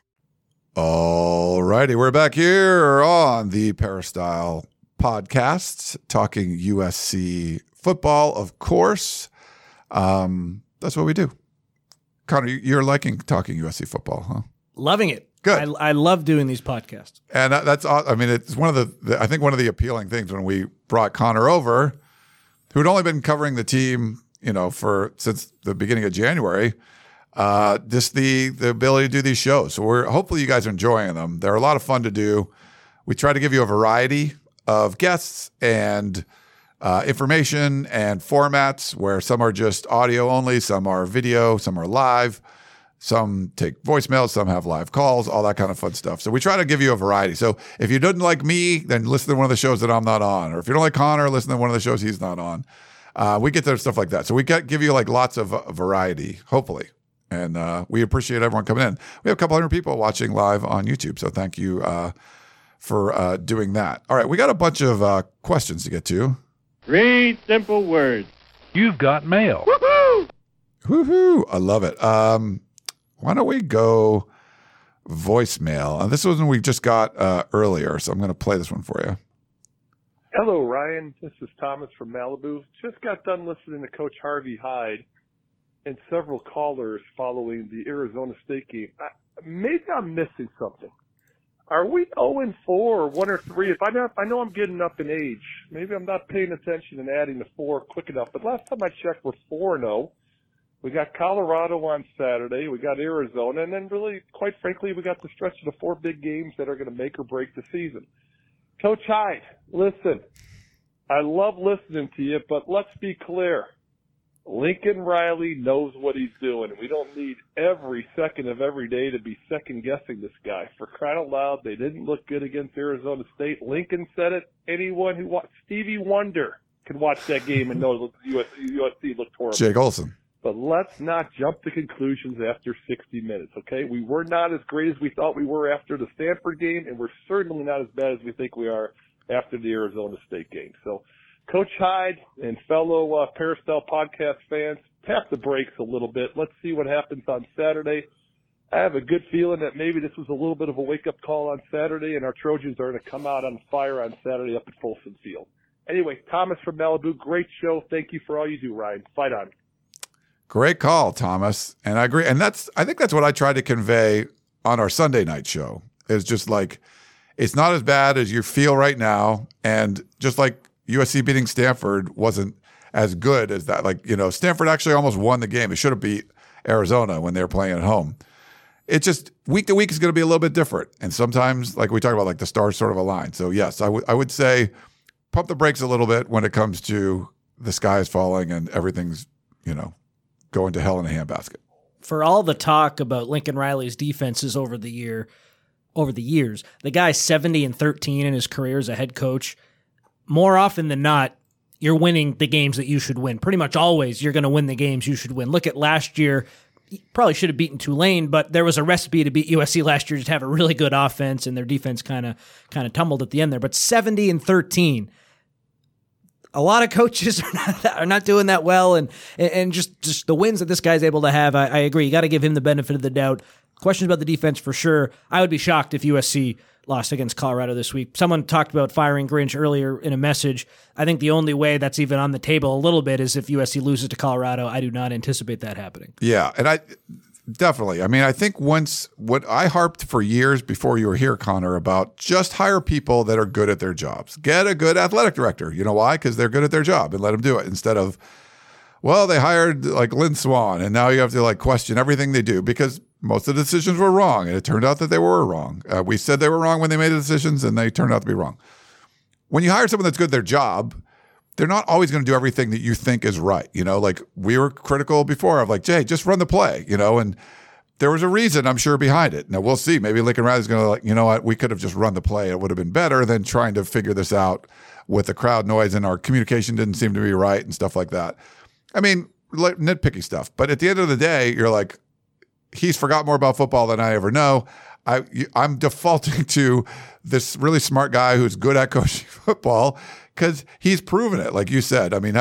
All righty, we're back here on the Peristyle Podcast, talking U S C football, of course. Um, that's what we do. Connor, you're liking talking U S C football, huh? Loving it. Good. I, I love doing these podcasts. And that's, I mean, it's one of the, the, I think one of the appealing things when we brought Connor over, who had only been covering the team, you know, for since the beginning of January. Uh, just the the ability to do these shows. So we're hopefully you guys are enjoying them. They're a lot of fun to do. We try to give you a variety of guests and uh, information and formats where some are just audio only, some are video, some are live, some take voicemails, some have live calls, all that kind of fun stuff. So we try to give you a variety. So if you didn't like me, then listen to one of the shows that I'm not on. Or if you don't like Connor, listen to one of the shows he's not on. Uh, we get to stuff like that. So we get, give you like lots of uh, variety, hopefully. And uh, we appreciate everyone coming in. We have a couple hundred people watching live on YouTube, so thank you uh, for uh, doing that. All right, we got a bunch of uh, questions to get to. Three simple words. You've got mail. Woohoo! Woohoo! I love it. Um, why don't we go voicemail? And this was one we just got uh, earlier, so I'm going to play this one for you. Hello, Ryan. This is Thomas from Malibu. Just got done listening to Coach Harvey Hyde and several callers following the Arizona State game. I, maybe I'm missing something. Are we oh and four or one or three? If I not, I know I'm getting up in age. Maybe I'm not paying attention and adding the four quick enough. But last time I checked, we're four and oh. We got Colorado on Saturday. We got Arizona. And then really, quite frankly, we got the stretch of the four big games that are going to make or break the season. Coach Hyde, listen, I love listening to you, but let's be clear. Lincoln Riley knows what he's doing. We don't need every second of every day to be second-guessing this guy. For crying out loud, they didn't look good against Arizona State. Lincoln said it. Anyone who watched Stevie Wonder could watch that game and know U S C looked horrible. Jake Olson. But let's not jump to conclusions after sixty minutes, okay? We were not as great as we thought we were after the Stanford game, and we're certainly not as bad as we think we are after the Arizona State game. So Coach Hyde and fellow uh, Peristyle Podcast fans, tap the brakes a little bit. Let's see what happens on Saturday. I have a good feeling that maybe this was a little bit of a wake-up call on Saturday, and our Trojans are going to come out on fire on Saturday up at Folsom Field. Anyway, Thomas from Malibu, great show. Thank you for all you do, Ryan. Fight on. Great call, Thomas. And I agree. And that's I think that's what I tried to convey on our Sunday night show. It's just like it's not as bad as you feel right now. And just like U S C beating Stanford wasn't as good as that. Like, you know, Stanford actually almost won the game. It should have beat Arizona when they were playing at home. It's just week to week is going to be a little bit different. And sometimes, like we talked about, like the stars sort of align. So, yes, I, w- I would say pump the brakes a little bit when it comes to the sky is falling and everything's, you know, going to hell in a handbasket. For all the talk about Lincoln Riley's defenses over the year, over the years, the guy's seventy and thirteen in his career as a head coach. More often than not, you're winning the games that you should win. Pretty much always you're going to win the games you should win. Look at last year. Probably should have beaten Tulane, but there was a recipe to beat U S C last year, just have a really good offense, and their defense kind of kind of tumbled at the end there. But seventy and thirteen, a lot of coaches are not, are not doing that well, and and just, just the wins that this guy's able to have, I, I agree. You got to give him the benefit of the doubt. Questions about the defense for sure. I would be shocked if U S C lost against Colorado this week. Someone talked about firing Grinch earlier in a message. I think the only way that's even on the table a little bit is if U S C loses to Colorado. I do not anticipate that happening. Yeah, and I definitely. I mean, I think once what I harped for years before you were here, Connor, about just hire people that are good at their jobs. Get a good athletic director. You know why? Because they're good at their job and let them do it instead of, well, they hired like Lynn Swan and now you have to like question everything they do because most of the decisions were wrong, and it turned out that they were wrong. Uh, we said they were wrong when they made the decisions, and they turned out to be wrong. When you hire someone that's good at their job, they're not always going to do everything that you think is right. You know, like we were critical before of like, Jay, just run the play, you know, and there was a reason, I'm sure, behind it. Now, we'll see. Maybe Lincoln Riley's going to like, you know what, we could have just run the play. It would have been better than trying to figure this out with the crowd noise, and our communication didn't seem to be right and stuff like that. I mean, like, nitpicky stuff. But at the end of the day, you're like, he's forgot more about football than I ever know. I, I'm defaulting to this really smart guy who's good at coaching football because he's proven it, like you said. I mean,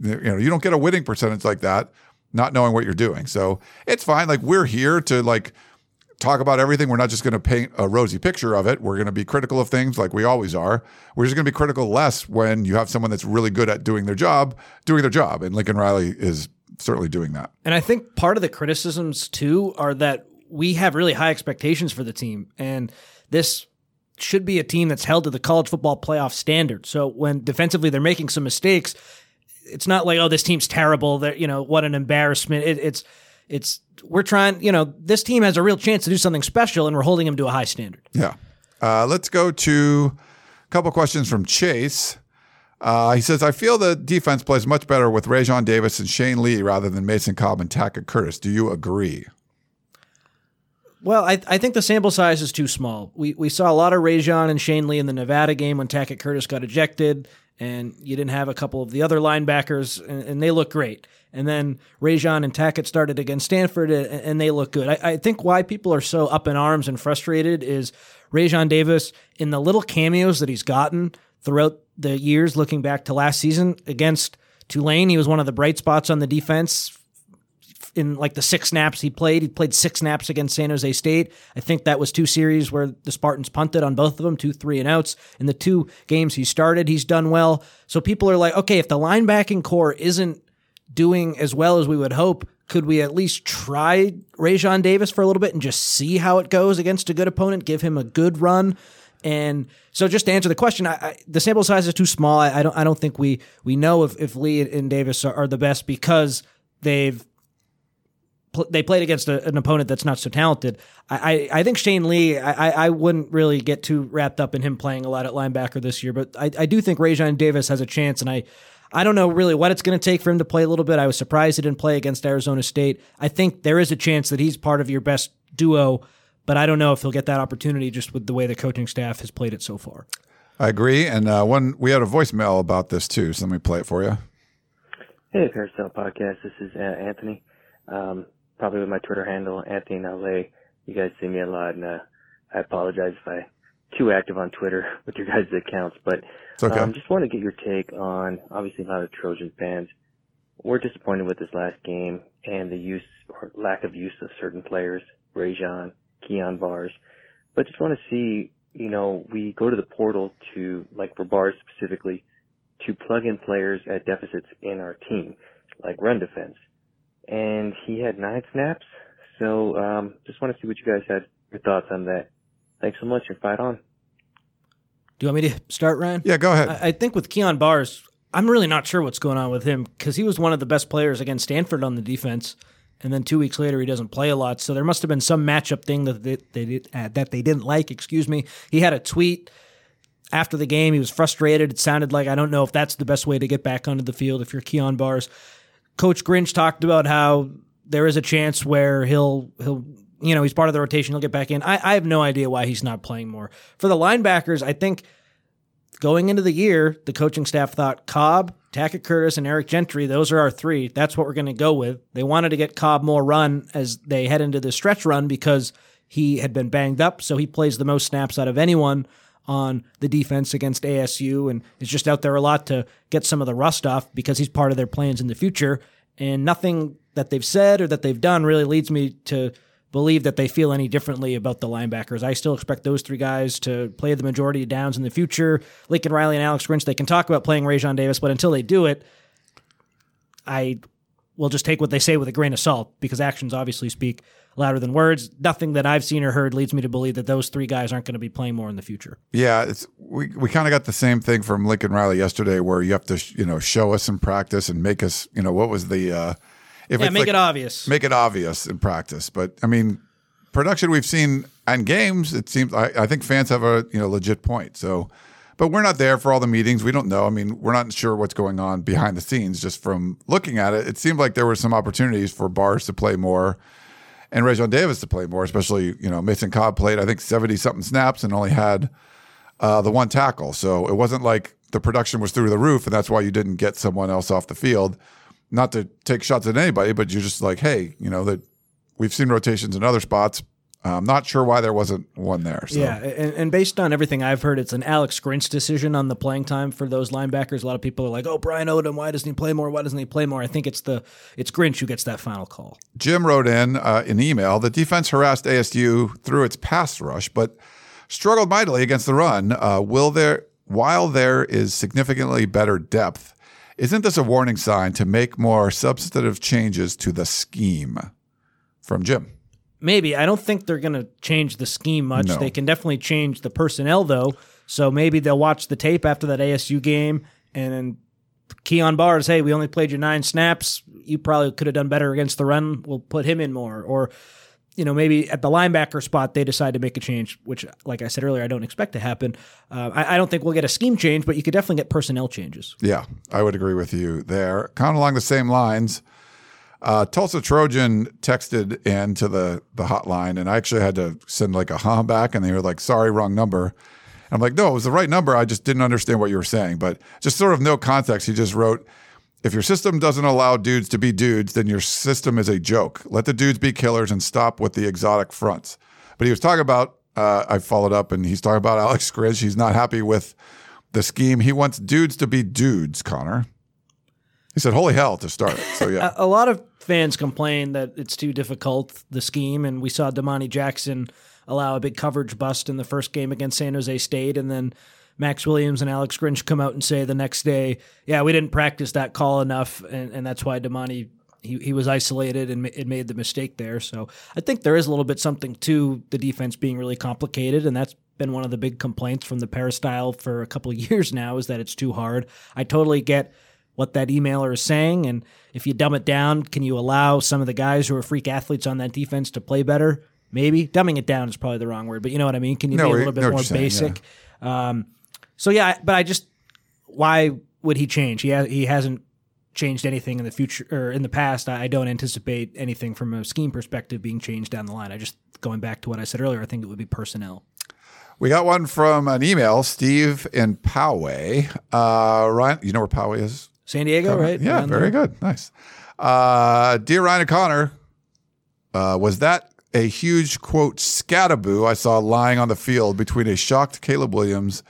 you know, you don't get a winning percentage like that not knowing what you're doing. So it's fine. Like, we're here to, like, talk about everything. We're not just going to paint a rosy picture of it. We're going to be critical of things like we always are. We're just going to be critical less when you have someone that's really good at doing their job, doing their job. And Lincoln Riley is certainly doing that. And I think part of the criticisms, too, are that we have really high expectations for the team. And this should be a team that's held to the college football playoff standard. So when defensively they're making some mistakes, it's not like, oh, this team's terrible. They're, you know, what an embarrassment. It, it's it's we're trying, you know, this team has a real chance to do something special, and we're holding them to a high standard. Yeah. Uh, let's go to a couple questions from Chase. Uh, he says, I feel the defense plays much better with Raesjon Davis and Shane Lee rather than Mason Cobb and Tackett Curtis. Do you agree? Well, I, I think the sample size is too small. We we saw a lot of Raesjon and Shane Lee in the Nevada game when Tackett Curtis got ejected, and you didn't have a couple of the other linebackers, and, and they look great. And then Raesjon and Tackett started against Stanford, and, and they look good. I, I think why people are so up in arms and frustrated is Raesjon Davis, in the little cameos that he's gotten throughout the years, looking back to last season against Tulane, he was one of the bright spots on the defense in like the six snaps he played. He played six snaps against San Jose State. I think that was two series where the Spartans punted on both of them, two three and outs. In the two games he started, he's done well. So people are like, okay, if the linebacking core isn't doing as well as we would hope, could we at least try Raesjon Davis for a little bit and just see how it goes against a good opponent, give him a good run? And so, just to answer the question, I, I, the sample size is too small. I, I don't. I don't think we we know if, if Lee and Davis are, are the best because they've pl- they played against a, an opponent that's not so talented. I, I, I think Shane Lee. I, I wouldn't really get too wrapped up in him playing a lot at linebacker this year, but I, I do think Raesjon Davis has a chance, and I. I don't know really what it's going to take for him to play a little bit. I was surprised he didn't play against Arizona State. I think there is a chance that he's part of your best duo, but I don't know if he'll get that opportunity just with the way the coaching staff has played it so far. I agree. And uh, one we had a voicemail about this, too, so let me play it for you. Hey, Peristyle Podcast. This is uh, Anthony, um, probably with my Twitter handle, Anthony N L A. You guys see me a lot, and uh, I apologize if I too active on Twitter with your guys' accounts, but I okay. um, just want to get your take on, obviously a lot of Trojan fans were disappointed with this last game and the use or lack of use of certain players, Raesjon, Keon Bars, but just want to see, you know, we go to the portal to, like for Bars specifically, to plug in players at deficits in our team, like run defense. And he had nine snaps, so um, just want to see what you guys had, your thoughts on that. Thanks so much, and fight on. Do you want me to start, Ryan? Yeah, go ahead. I, I think with Keon Bars, I'm really not sure what's going on with him because he was one of the best players against Stanford on the defense, and then two weeks later he doesn't play a lot. So there must have been some matchup thing that they, they did, uh, that they didn't like. Excuse me. He had a tweet after the game. He was frustrated. It sounded like, I don't know if that's the best way to get back onto the field if you're Keon Bars. Coach Grinch talked about how there is a chance where he'll he'll you know he's part of the rotation. He'll get back in. I, I have no idea why he's not playing more. For the linebackers, I think going into the year, the coaching staff thought Cobb, Tackett Curtis, and Eric Gentry, those are our three. That's what we're going to go with. They wanted to get Cobb more run as they head into the stretch run because he had been banged up, so he plays the most snaps out of anyone on the defense against A S U and is just out there a lot to get some of the rust off because he's part of their plans in the future. And nothing that they've said or that they've done really leads me to believe that they feel any differently about the linebackers. I still expect those three guys to play the majority of downs in the future. Lincoln Riley and Alex Grinch, they can talk about playing Raesjon Davis, but until they do it, I will just take what they say with a grain of salt because actions obviously speak louder than words. Nothing that I've seen or heard leads me to believe that those three guys aren't going to be playing more in the future. Yeah, it's, we we kind of got the same thing from Lincoln Riley yesterday, where you have to you know show us in practice and make us you know what was the uh, if yeah make like, it obvious, make it obvious in practice. But I mean, production we've seen on games, it seems I, I think fans have a you know legit point. So, but we're not there for all the meetings. We don't know. I mean, we're not sure what's going on behind the scenes. Just from looking at it, it seemed like there were some opportunities for Bars to play more and Raesjon Davis to play more, especially, you know, Mason Cobb played, I think, seventy-something snaps and only had uh, the one tackle. So it wasn't like the production was through the roof, and that's why you didn't get someone else off the field. Not to take shots at anybody, but you're just like, hey, you know, that we've seen rotations in other spots. I'm not sure why there wasn't one there. So. Yeah, and, and based on everything I've heard, it's an Alex Grinch decision on the playing time for those linebackers. A lot of people are like, oh, Brian Odom, why doesn't he play more? Why doesn't he play more? I think it's the it's Grinch who gets that final call. Jim wrote in uh, an email, the defense harassed A S U through its pass rush, but struggled mightily against the run. Uh, will there while there is significantly better depth, isn't this a warning sign to make more substantive changes to the scheme? From Jim. Maybe. I don't think they're going to change the scheme much. No. They can definitely change the personnel, though. So maybe they'll watch the tape after that A S U game, and Keon Bars, hey, we only played you nine snaps. You probably could have done better against the run. We'll put him in more. Or, you know, maybe at the linebacker spot they decide to make a change, which, like I said earlier, I don't expect to happen. Uh, I, I don't think we'll get a scheme change, but you could definitely get personnel changes. Yeah, I would agree with you there. Kind of along the same lines. Uh, Tulsa Trojan texted in to the, the hotline, and I actually had to send like a huh back, and they were like, sorry, wrong number. And I'm like, no, it was the right number. I just didn't understand what you were saying. But just sort of no context. He just wrote, if your system doesn't allow dudes to be dudes, then your system is a joke. Let the dudes be killers and stop with the exotic fronts. But he was talking about, uh, I followed up, and he's talking about Alex Grinch. He's not happy with the scheme. He wants dudes to be dudes, Connor. He said, holy hell, to start. So, yeah. a, a lot of fans complain that it's too difficult, the scheme, and we saw Damani Jackson allow a big coverage bust in the first game against San Jose State, and then Max Williams and Alex Grinch come out and say the next day, yeah, we didn't practice that call enough, and, and that's why Damani, he, he was isolated and it made the mistake there. So I think there is a little bit something to the defense being really complicated, and that's been one of the big complaints from the Peristyle for a couple of years now, is that it's too hard. I totally get what that emailer is saying, and if you dumb it down, can you allow some of the guys who are freak athletes on that defense to play better? Maybe. Dumbing it down is probably the wrong word, but you know what I mean? Can you no, be a little bit no more basic? Saying, yeah. Um, so, yeah, but I just – why would he change? He, ha- he hasn't changed anything in the future – or in the past. I don't anticipate anything from a scheme perspective being changed down the line. I just – going back to what I said earlier, I think it would be personnel. We got one from an email, Steve in Poway. Uh, Ryan, you know where Poway is? San Diego, Connor. Right? Yeah, very there. Good. Nice. Uh, dear Ryan and Connor, uh, was that a huge, quote, Skattebo I saw lying on the field between a shocked Caleb Williams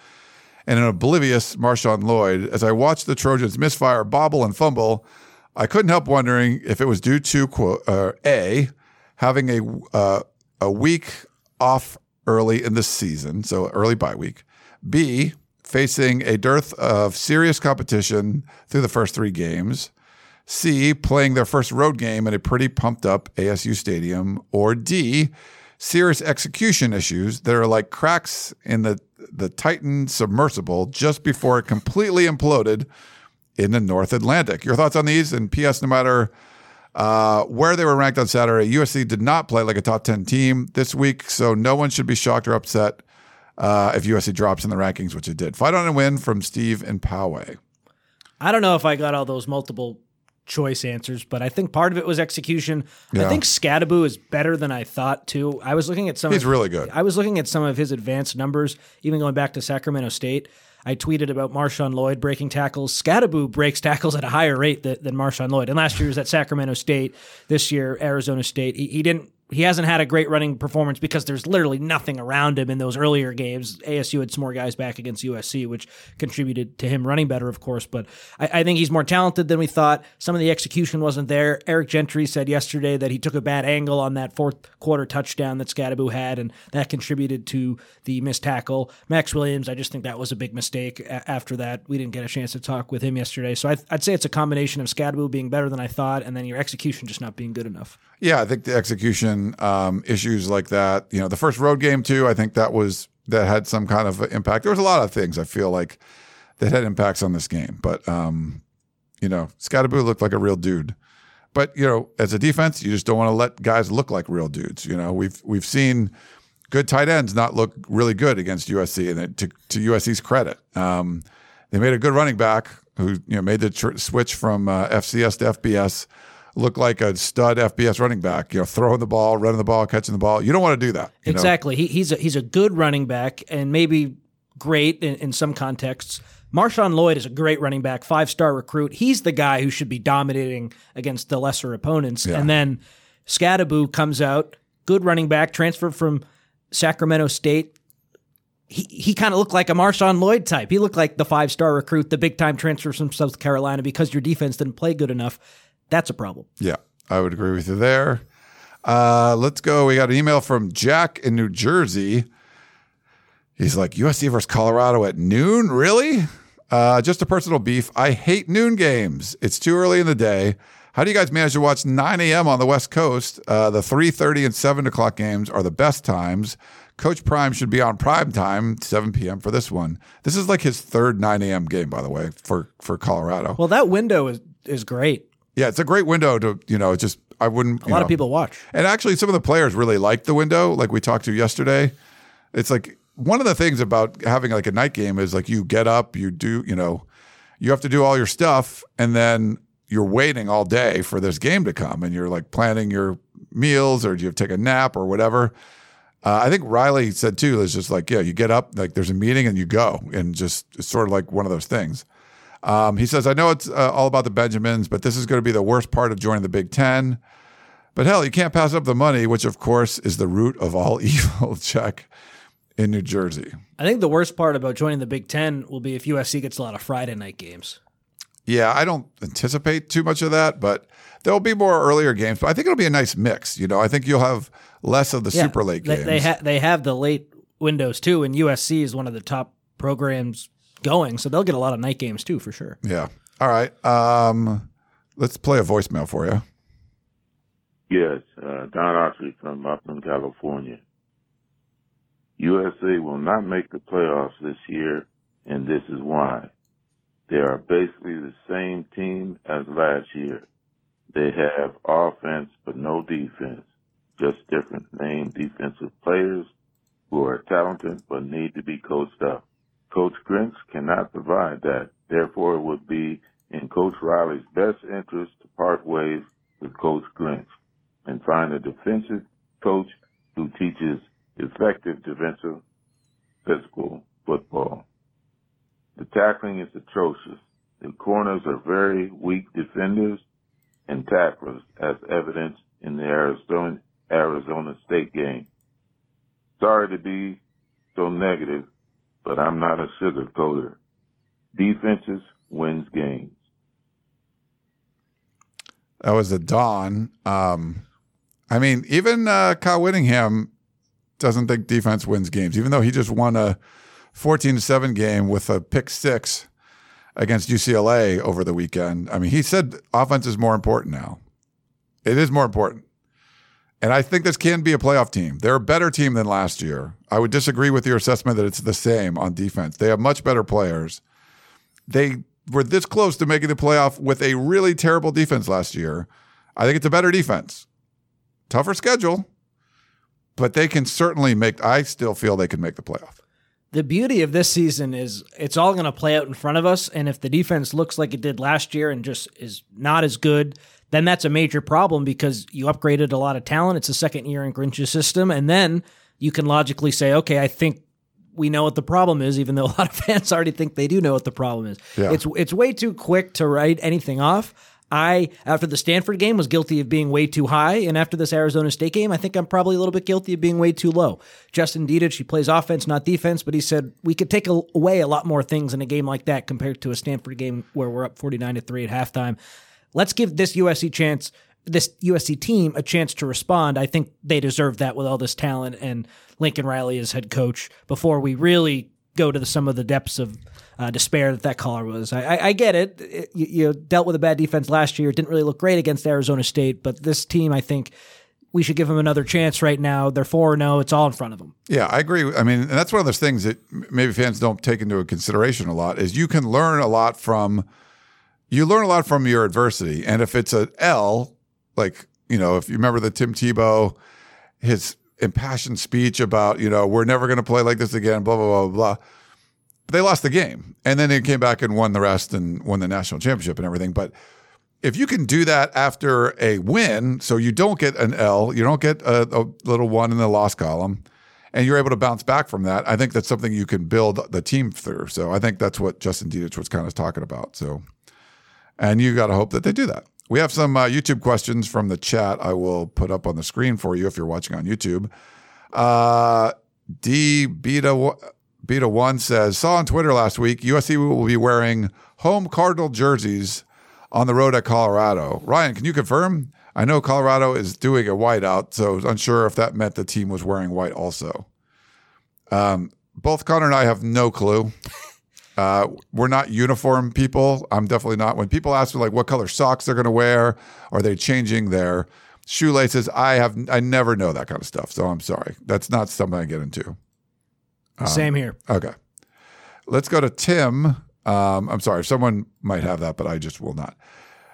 and an oblivious Marshawn Lloyd. As I watched the Trojans misfire, bobble, and fumble, I couldn't help wondering if it was due to, quote, uh, A, having a uh, a week off early in the season, so early bye week, B, facing a dearth of serious competition through the first three games, C, playing their first road game in a pretty pumped-up A S U stadium, or D, serious execution issues that are like cracks in the, the Titan submersible just before it completely imploded in the North Atlantic. Your thoughts on these? And P S, no matter uh, where they were ranked on Saturday, U S C did not play like a top ten team this week, so no one should be shocked or upset uh, if U S C drops in the rankings, which it did. Fight on and win from Steve and Poway. I don't know if I got all those multiple choice answers, but I think part of it was execution. Yeah. I think Skattebo is better than I thought too. I was looking at some He's of, really good. I was looking at some of his advanced numbers, even going back to Sacramento State. I tweeted about Marshawn Lloyd breaking tackles. Skattebo breaks tackles at a higher rate th- than Marshawn Lloyd. And last year was at Sacramento State. This year, Arizona State. He, he didn't He hasn't had a great running performance because there's literally nothing around him in those earlier games. A S U had some more guys back against U S C, which contributed to him running better, of course. But I, I think he's more talented than we thought. Some of the execution wasn't there. Eric Gentry said yesterday that he took a bad angle on that fourth quarter touchdown that Skattebo had, and that contributed to the missed tackle. Max Williams, I just think that was a big mistake. A- after that, we didn't get a chance to talk with him yesterday. So I, I'd say it's a combination of Skattebo being better than I thought and then your execution just not being good enough. Yeah, I think the execution um, issues like that, you know, the first road game too, I think that was, that had some kind of impact. There was a lot of things I feel like that had impacts on this game, but, um, you know, Skattebo looked like a real dude, but, you know, as a defense, you just don't want to let guys look like real dudes. You know, we've, we've seen good tight ends not look really good against U S C, and it, to, to U S C's credit, um, they made a good running back who, you know, made the tr- switch from uh, F C S to F B S. Look like a stud F B S running back, you know, throwing the ball, running the ball, catching the ball. You don't want to do that. Exactly. He, he's a, he's a good running back and maybe great in, in some contexts. Marshawn Lloyd is a great running back, five-star recruit. He's the guy who should be dominating against the lesser opponents. Yeah. And then Skattebo comes out, good running back, transferred from Sacramento State. He he kind of looked like a Marshawn Lloyd type. He looked like the five-star recruit, the big-time transfer from South Carolina because your defense didn't play good enough. That's a problem. Yeah, I would agree with you there. Uh, let's go. We got an email from Jack in New Jersey. He's like, U S C versus Colorado at noon? Really? Uh, just a personal beef. I hate noon games. It's too early in the day. How do you guys manage to watch nine a.m. on the West Coast? Uh, the three thirty and seven o'clock games are the best times. Coach Prime should be on prime time, seven p.m. for this one. This is like his third nine a.m. game, by the way, for, for Colorado. Well, that window is, is great. Yeah, it's a great window to, you know, it's just, I wouldn't. A lot know. of people watch. And actually, some of the players really like the window, like we talked to yesterday. It's like one of the things about having like a night game is like you get up, you do, you know, you have to do all your stuff, and then you're waiting all day for this game to come, and you're like planning your meals, or do you have to take a nap or whatever. Uh, I think Riley said too, it's just like, yeah, you get up, like there's a meeting and you go, and just it's sort of like one of those things. Um, he says, I know it's uh, all about the Benjamins, but this is going to be the worst part of joining the Big Ten. But hell, you can't pass up the money, which of course is the root of all evil. Check in New Jersey. I think the worst part about joining the Big Ten will be if U S C gets a lot of Friday night games. Yeah, I don't anticipate too much of that, but there'll be more earlier games. But I think it'll be a nice mix. You know, I think you'll have less of the yeah, super late games. They, ha- they have the late windows too, and U S C is one of the top programs going, so they'll get a lot of night games too, for sure. Yeah. All right. Um, let's play a voicemail for you. Yes. Uh, Don Oxley from Upland, California. U S C will not make the playoffs this year, and this is why. They are basically the same team as last year. They have offense but no defense, just different named defensive players who are talented but need to be coached up. Coach Grinch cannot provide that. Therefore, it would be in Coach Riley's best interest to part ways with Coach Grinch and find a defensive coach who teaches effective defensive physical football. The tackling is atrocious. The corners are very weak defenders and tacklers, as evidenced in the Arizona Arizona State game. Sorry to be so negative, but I'm not a sugarcoater. Defenses wins games. That was a Don. Um, I mean, even uh, Kyle Whittingham doesn't think defense wins games, even though he just won a fourteen to seven game with a pick six against U C L A over the weekend. I mean, he said offense is more important now. It is more important. And I think this can be a playoff team. They're a better team than last year. I would disagree with your assessment that it's the same on defense. They have much better players. They were this close to making the playoff with a really terrible defense last year. I think it's a better defense. Tougher schedule, but they can certainly make – I still feel they can make the playoff. The beauty of this season is it's all going to play out in front of us, and if the defense looks like it did last year and just is not as good – then that's a major problem because you upgraded a lot of talent. It's the second year in Grinch's system. And then you can logically say, okay, I think we know what the problem is, even though a lot of fans already think they do know what the problem is. Yeah. It's it's way too quick to write anything off. I, after the Stanford game, was guilty of being way too high. And after this Arizona State game, I think I'm probably a little bit guilty of being way too low. Justin Dietich, he plays offense, not defense, but he said we could take a, away a lot more things in a game like that compared to a Stanford game where we're up forty-nine to three at halftime. Let's give this U S C chance, this U S C team a chance to respond. I think they deserve that with all this talent and Lincoln Riley as head coach before we really go to the, some of the depths of uh, despair that that caller was. I, I, I get it. it you, you dealt with a bad defense last year. It didn't really look great against Arizona State, but this team, I think we should give them another chance right now. They're four and oh. It's all in front of them. Yeah, I agree. I mean, and that's one of those things that maybe fans don't take into consideration a lot is you can learn a lot from – You learn a lot from your adversity. And if it's an L, like, you know, if you remember the Tim Tebow, his impassioned speech about, you know, we're never going to play like this again, blah, blah, blah, blah. But they lost the game. And then they came back and won the rest and won the national championship and everything. But if you can do that after a win, so you don't get an L, you don't get a, a little one in the loss column, and you're able to bounce back from that, I think that's something you can build the team through. So I think that's what Justin Dietich was kind of talking about. So. And you got to hope that they do that. We have some uh, YouTube questions from the chat I will put up on the screen for you if you're watching on YouTube. Uh, D Beta, Beta one says, saw on Twitter last week, U S C will be wearing home Cardinal jerseys on the road at Colorado. Ryan, can you confirm? I know Colorado is doing a whiteout, so I was unsure if that meant the team was wearing white also. Um, both Connor and I have no clue. Uh, we're not uniform people. I'm definitely not. When people ask me like what color socks they're going to wear, are they changing their shoelaces? I have, I never know that kind of stuff. So I'm sorry. That's not something I get into. Um, Same here. Okay. Let's go to Tim. Um, I'm sorry. Someone might have that, but I just will not.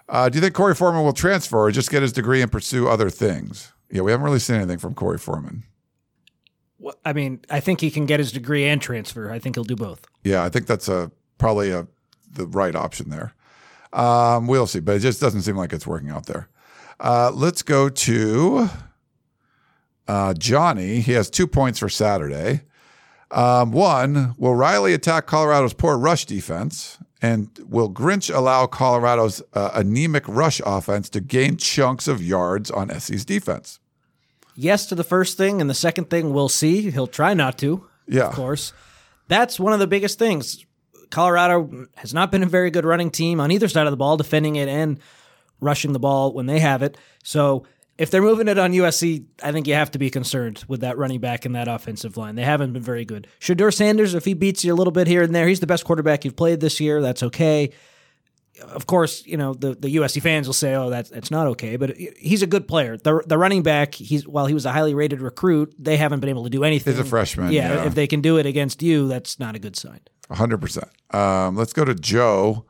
Uh, do you think Corey Foreman will transfer or just get his degree and pursue other things? Yeah. We haven't really seen anything from Corey Foreman. I mean, I think he can get his degree and transfer. I think he'll do both. Yeah, I think that's a probably a the right option there. Um, we'll see, but it just doesn't seem like it's working out there. Uh, let's go to uh, Johnny. He has two points for Saturday. Um, one, will Riley attack Colorado's poor rush defense? And will Grinch allow Colorado's uh, anemic rush offense to gain chunks of yards on S C's defense? Yes to the first thing, and the second thing we'll see. He'll try not to, yeah. Of course. That's one of the biggest things. Colorado has not been a very good running team on either side of the ball, defending it and rushing the ball when they have it. So if they're moving it on U S C, I think you have to be concerned with that running back and that offensive line. They haven't been very good. Shedeur Sanders, if he beats you a little bit here and there, he's the best quarterback you've played this year. That's okay. Of course, you know, the, the U S C fans will say, oh, that's, that's not okay, but he's a good player. The the running back, he's while he was a highly rated recruit, they haven't been able to do anything. He's a freshman. Yeah, yeah. If they can do it against you, that's not a good sign. one hundred percent. Um, let's go to Joe.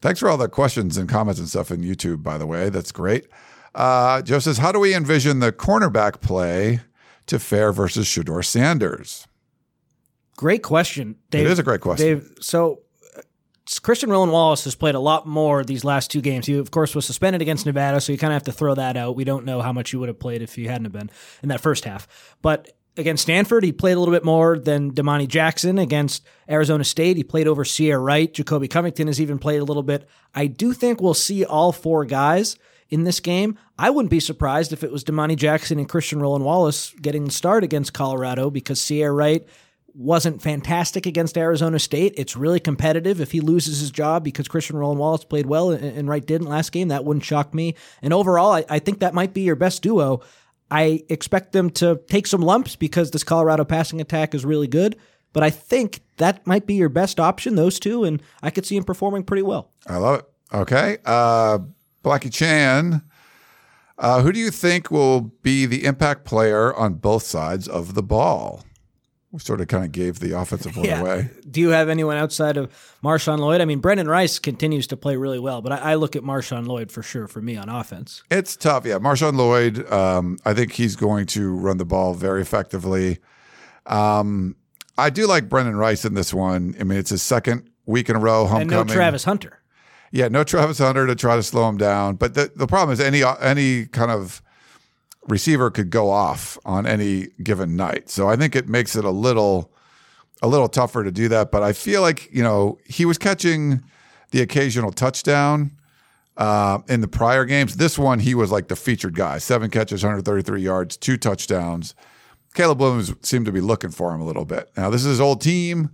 Thanks for all the questions and comments and stuff in YouTube, by the way. That's great. Uh, Joe says, how do we envision the cornerback play to fare versus Shedeur Sanders? Great question. They've, it is a great question. So... Christian Roland Wallace has played a lot more these last two games. He, of course, was suspended against Nevada, so you kind of have to throw that out. We don't know how much he would have played if he hadn't been in that first half. But against Stanford, he played a little bit more than Damani Jackson. Against Arizona State, he played over Sierra Wright. Jacoby Covington has even played a little bit. I do think we'll see all four guys in this game. I wouldn't be surprised if it was Damani Jackson and Christian Roland-Wallace getting the start against Colorado, because Sierra Wright wasn't fantastic against Arizona State. It's really competitive. If he loses his job because Christian Roland-Wallace played well and Wright didn't last game, that wouldn't shock me. And overall, I, I think that might be your best duo. I expect them to take some lumps because this Colorado passing attack is really good, but I think that might be your best option, those two, and I could see him performing pretty well. I love it. Okay. Uh, Blackie Chan, uh, who do you think will be the impact player on both sides of the ball? We sort of kind of gave the offensive one yeah. away. Do you have anyone outside of Marshawn Lloyd? I mean, Brendan Rice continues to play really well, but I, I look at Marshawn Lloyd for sure for me on offense. It's tough, yeah. Marshawn Lloyd, um, I think he's going to run the ball very effectively. Um, I do like Brendan Rice in this one. I mean, it's his second week in a row, homecoming. And no Travis Hunter. Yeah, no Travis Hunter to try to slow him down. But the, the problem is any any kind of receiver could go off on any given night. So I think it makes it a little a little tougher to do that. But I feel like, you know, he was catching the occasional touchdown uh, in the prior games. This one, he was like the featured guy. Seven catches, one hundred thirty-three yards, two touchdowns. Caleb Williams seemed to be looking for him a little bit. Now, this is his old team.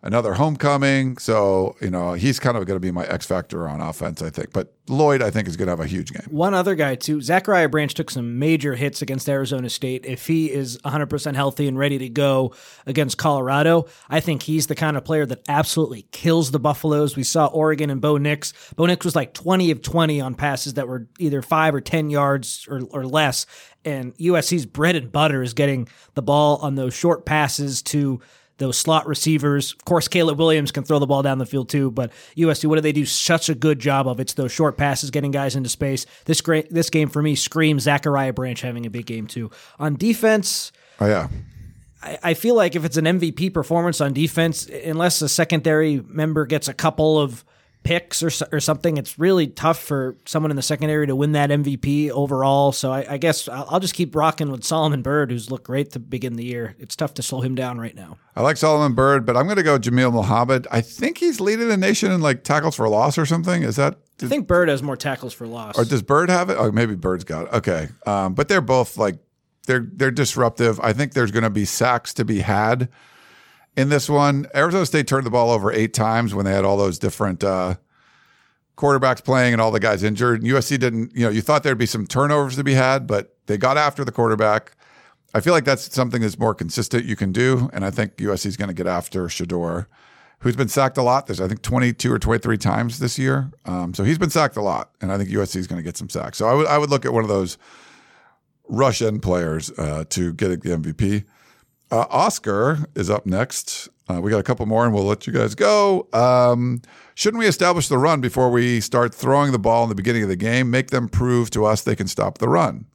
Another homecoming, so you know he's kind of going to be my X factor on offense, I think. But Lloyd, I think, is going to have a huge game. One other guy, too, Zachariah Branch took some major hits against Arizona State. If he is one hundred percent healthy and ready to go against Colorado, I think he's the kind of player that absolutely kills the Buffaloes. We saw Oregon and Bo Nix. Bo Nix was like twenty of twenty on passes that were either five or ten yards or, or less, and U S C's bread and butter is getting the ball on those short passes to those slot receivers. Of course, Caleb Williams can throw the ball down the field too, but U S C, what do they do such a good job of? It's those short passes, getting guys into space. This great, this game for me screams Zachariah Branch having a big game too. On defense, oh yeah, I, I feel like if it's an M V P performance on defense, unless a secondary member gets a couple of picks or or something, it's really tough for someone in the secondary to win that M V P overall. So I, I guess I'll, I'll just keep rocking with Solomon Bird, who's looked great to begin the year. It's tough to slow him down right now. I like Solomon Bird, but I'm going to go Jamil Muhammad. I think he's leading the nation in like tackles for loss or something. Is that? Did, I think Bird has more tackles for loss. Or does Bird have it? Oh, maybe Bird's got it. Okay, um, but they're both like they're they're disruptive. I think there's going to be sacks to be had in this one. Arizona State turned the ball over eight times when they had all those different uh, quarterbacks playing and all the guys injured. And U S C didn't, you know, you thought there'd be some turnovers to be had, but they got after the quarterback. I feel like that's something that's more consistent you can do, and I think U S C's going to get after Shedeur, who's been sacked a lot. There's, I think, twenty-two or twenty-three times this year. Um, so he's been sacked a lot, and I think U S C's going to get some sacks. So I would I would look at one of those Russian players uh, to get the M V P. Uh, Oscar is up next. Uh, we got a couple more, and we'll let you guys go. Um, shouldn't we establish the run before we start throwing the ball in the beginning of the game? Make them prove to us they can stop the run.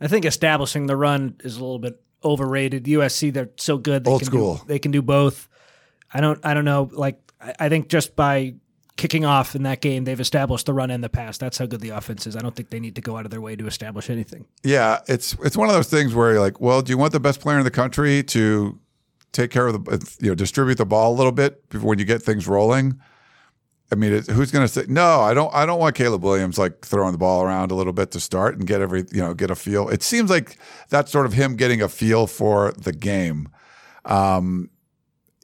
I think establishing the run is a little bit overrated. U S C, they're so good. They Old can school. Do, they can do both. I don't. I don't know. Like I, I think just by kicking off in that game, they've established the run and the pass. That's how good the offense is. I don't think they need to go out of their way to establish anything. Yeah, it's it's one of those things where you're like, well, do you want the best player in the country to take care of the, you know, distribute the ball a little bit before when you get things rolling? I mean, it, who's going to say no? I don't. I don't want Caleb Williams like throwing the ball around a little bit to start and get every, you know, get a feel. It seems like that's sort of him getting a feel for the game. Um,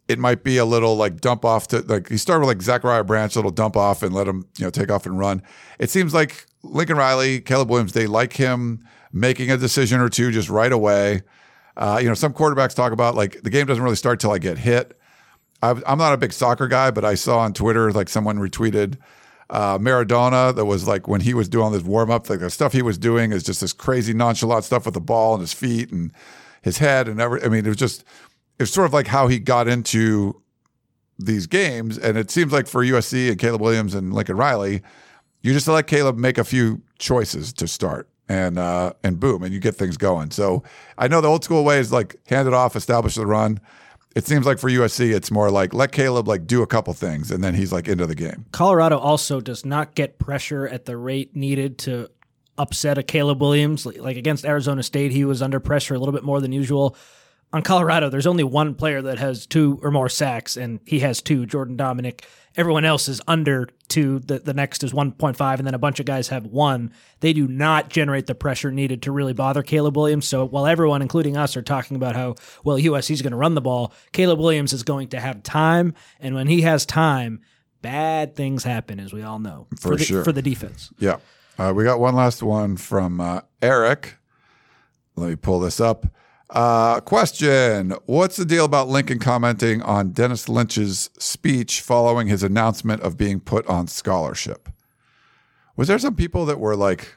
It might be a little like dump off to like he started with like Zachariah Branch, a little dump off and let him, you know, take off and run. It seems like Lincoln Riley, Caleb Williams, they like him making a decision or two just right away. Uh, you know, some quarterbacks talk about like the game doesn't really start till I get hit. I've, I'm not a big soccer guy, but I saw on Twitter like someone retweeted uh, Maradona that was like when he was doing this warm up, like the stuff he was doing is just this crazy nonchalant stuff with the ball and his feet and his head and everything. I mean, it was just. It's sort of like how he got into these games, and it seems like for U S C and Caleb Williams and Lincoln Riley, you just let Caleb make a few choices to start, and uh, and boom, and you get things going. So I know the old school way is like hand it off, establish the run. It seems like for U S C, it's more like let Caleb like do a couple things, and then he's like into the game. Colorado also does not get pressure at the rate needed to upset a Caleb Williams. Like against Arizona State, he was under pressure a little bit more than usual. on Colorado, there's only one player that has two or more sacks, and he has two, Jordan Dominick. Everyone else is under two. The, the next is one point five, and then a bunch of guys have one. They do not generate the pressure needed to really bother Caleb Williams. So while everyone, including us, are talking about how, well, U S C's going to run the ball, Caleb Williams is going to have time, and when he has time, bad things happen, as we all know, for, for the, sure. for the defense. Yeah. Uh, we got one last one from uh, Eric. Let me pull this up. Uh, question. What's the deal about Lincoln commenting on Dennis Lynch's speech following his announcement of being put on scholarship? Was there some people that were like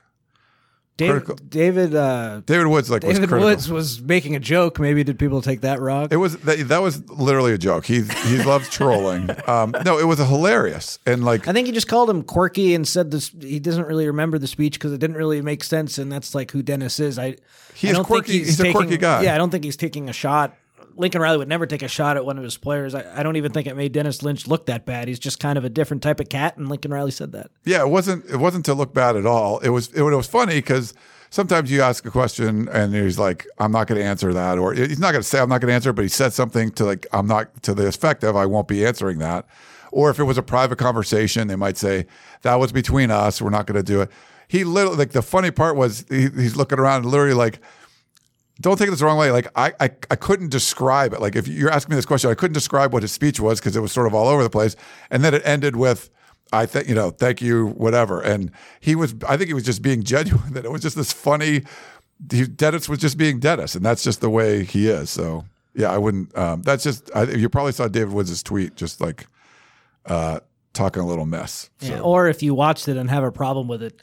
David David, uh, David Woods like David was critical. Woods was making a joke. Maybe did people take that wrong? It was that, that was literally a joke. He he loves trolling. Um, no, it was a hilarious and like I think he just called him quirky and said this. He doesn't really remember the speech because it didn't really make sense. And that's like who Dennis is. I he's quirky. He's, he's taking, a quirky guy. Yeah, I don't think he's taking a shot. Lincoln Riley would never take a shot at one of his players. I, I don't even think it made Dennis Lynch look that bad. He's just kind of a different type of cat, and Lincoln Riley said that. Yeah, it wasn't it wasn't to look bad at all. It was it, it was funny because sometimes you ask a question and he's like, "I'm not going to answer that," or he's not going to say, "I'm not going to answer," but he said something to like, "I'm not," to the effect of, "I won't be answering that." Or if it was a private conversation, they might say, "That was between us. We're not going to do it." He literally like the funny part was he, he's looking around and literally like. Don't take it the wrong way. Like I, I, I couldn't describe it. Like if you're asking me this question, I couldn't describe what his speech was because it was sort of all over the place. And then it ended with, I think, you know, thank you, whatever. And he was, I think he was just being genuine. That it was just this funny. He, Dennis was just being Dennis, and that's just the way he is. So yeah, I wouldn't. Um, that's just. I, you probably saw David Woods' tweet, just like uh, talking a little mess. So. Yeah, or if you watched it and have a problem with it.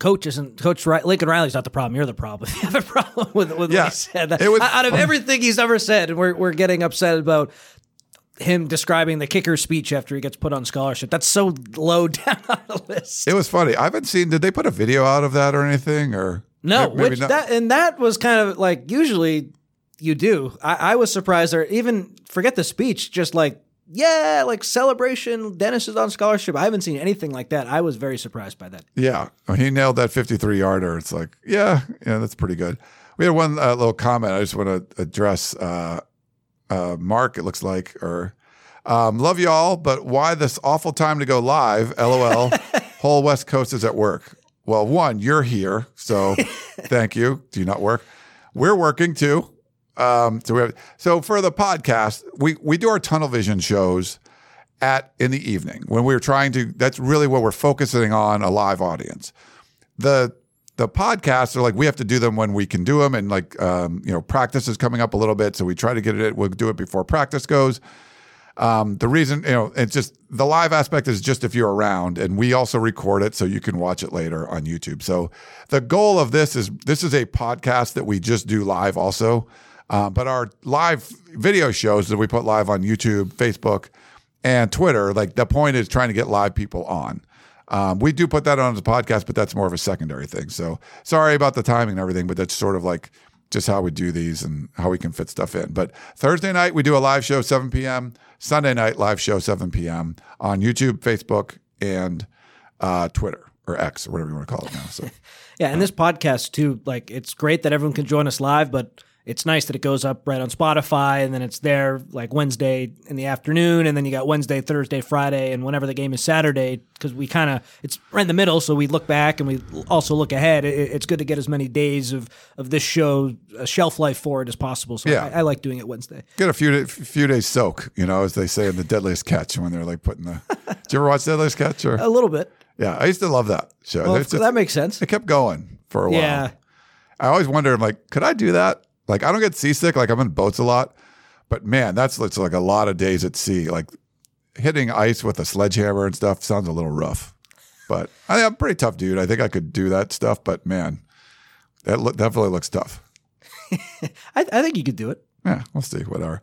Coach isn't Coach Riley, Lincoln Riley's not the problem. You're the problem. You have a problem with, with yeah, what he said. It was, Out of everything he's ever said, and we're we're getting upset about him describing the kicker speech after he gets put on scholarship. That's so low down on the list. It was funny. I haven't seen. Did they put a video out of that or anything? Or no, maybe which not. That, and that was kind of like usually you do. I, I was surprised. Or even forget the speech. Just like. Yeah, like celebration, Dennis is on scholarship. I haven't seen anything like that. I was very surprised by that. Yeah, when he nailed that fifty-three-yarder. It's like, yeah, yeah, that's pretty good. We had one uh, little comment. I just want to address uh, uh, Mark, it looks like. or um, Love y'all, but why this awful time to go live? LOL, whole West Coast is at work. Well, one, you're here, so thank you. Do you not work? We're working, too. Um, so we have, so for the podcast, we, we do our tunnel vision shows at in the evening when we're trying to, that's really what we're focusing on, a live audience. The, the podcasts are like, we have to do them when we can do them. And like, um, you know, practice is coming up a little bit. So we try to get it. We'll do it before practice goes. Um, the reason, you know, it's just the live aspect is just if you're around, and we also record it so you can watch it later on YouTube. So the goal of this is, this is a podcast that we just do live also. Uh, but our live video shows that we put live on YouTube, Facebook, and Twitter, like the point is trying to get live people on. Um, we do put that on as a podcast, but that's more of a secondary thing. So sorry about the timing and everything, but that's sort of like just how we do these and how we can fit stuff in. But Thursday night, we do a live show, seven p.m. Sunday night, live show, seven p.m. on YouTube, Facebook, and uh, Twitter. Or X, or whatever you want to call it now. So yeah, and this podcast, too, like it's great that everyone can join us live, but it's nice that it goes up right on Spotify, and then it's there like Wednesday in the afternoon, and then you got Wednesday, Thursday, Friday, and whenever the game is Saturday, because we kind of – it's right in the middle, so we look back and we also look ahead. It, it's good to get as many days of, of this show, a shelf life for it as possible, so yeah. I, I like doing it Wednesday. Get a few, few days soak, you know, as they say in The Deadliest Catch when they're like putting the – did you ever watch Deadliest Catch? Or? A little bit. Yeah, I used to love that show. Well, just, that makes sense. It kept going for a while. Yeah. I always wonder, I'm like, could I do that? Like, I don't get seasick. Like, I'm in boats a lot. But, man, that's like a lot of days at sea. Like, hitting ice with a sledgehammer and stuff sounds a little rough. But I think I'm a pretty tough dude. I think I could do that stuff. But, man, that lo- definitely looks tough. I, th- I think you could do it. Yeah, we'll see. Whatever.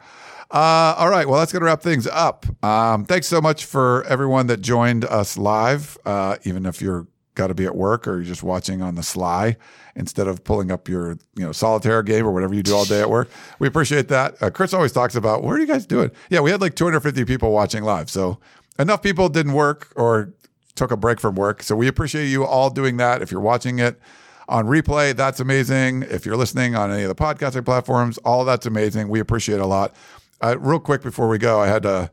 Uh, all right. Well, that's going to wrap things up. Um, thanks so much for everyone that joined us live, uh, even if you're got to be at work or you're just watching on the sly instead of pulling up your, you know, solitaire game or whatever you do all day at work. We appreciate that. Uh, Chris always talks about, what are you guys doing? Yeah, we had like two hundred fifty people watching live. So enough people didn't work or took a break from work. So we appreciate you all doing that. If you're watching it on replay. That's amazing. If you're listening on any of the podcasting platforms, all that's amazing. We appreciate it a lot. Uh, real quick before we go, I had a,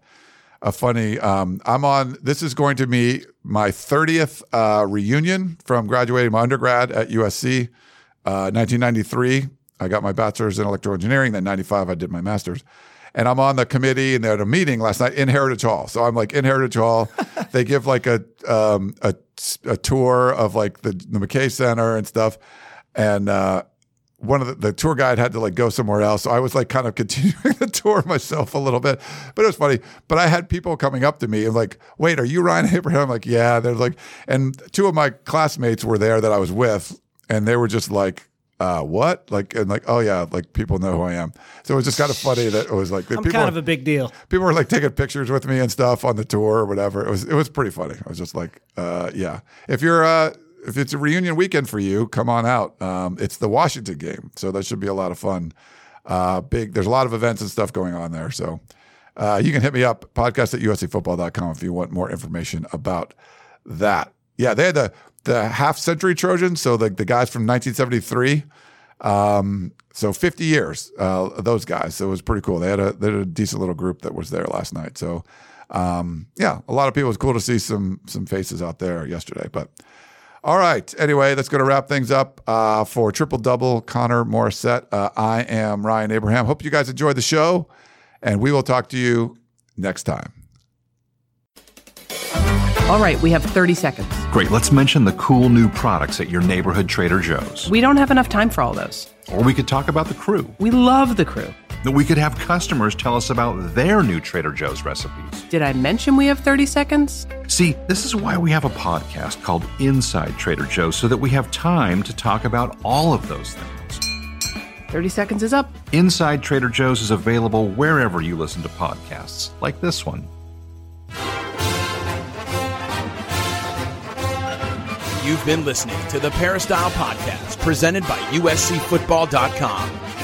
a funny, um, I'm on, this is going to be my thirtieth uh, reunion from graduating my undergrad at U S C, uh, nineteen ninety-three. I got my bachelor's in electrical engineering. Then ninety-five, I did my master's. And I'm on the committee, and they had a meeting last night in Heritage Hall. So I'm like in Heritage Hall. They give like a um, a, a tour of like the, the McKay Center and stuff. And uh, one of the, the tour guide had to like go somewhere else. So I was like kind of continuing the tour myself a little bit. But it was funny. But I had people coming up to me and like, wait, are you Ryan Abraham? I'm like, yeah. They're like, and two of my classmates were there that I was with, and they were just like, Uh, what? Like, and like, oh yeah, like people know who I am. So it was just kind of funny that it was like, that I'm people kind of were, a big deal. People were like taking pictures with me and stuff on the tour or whatever. It was, it was pretty funny. I was just like, uh, yeah, if you're, uh, if it's a reunion weekend for you, come on out. Um, it's the Washington game. So that should be a lot of fun. Uh, big, there's a lot of events and stuff going on there. So, uh, you can hit me up, podcast at U S C football dot com if you want more information about that. Yeah. They had the, the half-century Trojans, so the, the guys from nineteen seventy-three, um, so fifty years, uh, those guys. So it was pretty cool. They had, a, they had a decent little group that was there last night. So, um, yeah, a lot of people. It was cool to see some some faces out there yesterday. But all right, anyway, that's going to wrap things up uh, for Triple Double Connor Morrissette. Uh, I am Ryan Abraham. Hope you guys enjoyed the show, and we will talk to you next time. All right, we have thirty seconds. Great, let's mention the cool new products at your neighborhood Trader Joe's. We don't have enough time for all those. Or we could talk about the crew. We love the crew. We could have customers tell us about their new Trader Joe's recipes. Did I mention we have thirty seconds? See, this is why we have a podcast called Inside Trader Joe's, so that we have time to talk about all of those things. thirty seconds is up. Inside Trader Joe's is available wherever you listen to podcasts, like this one. You've been listening to the Peristyle Podcast, presented by U S C football dot com.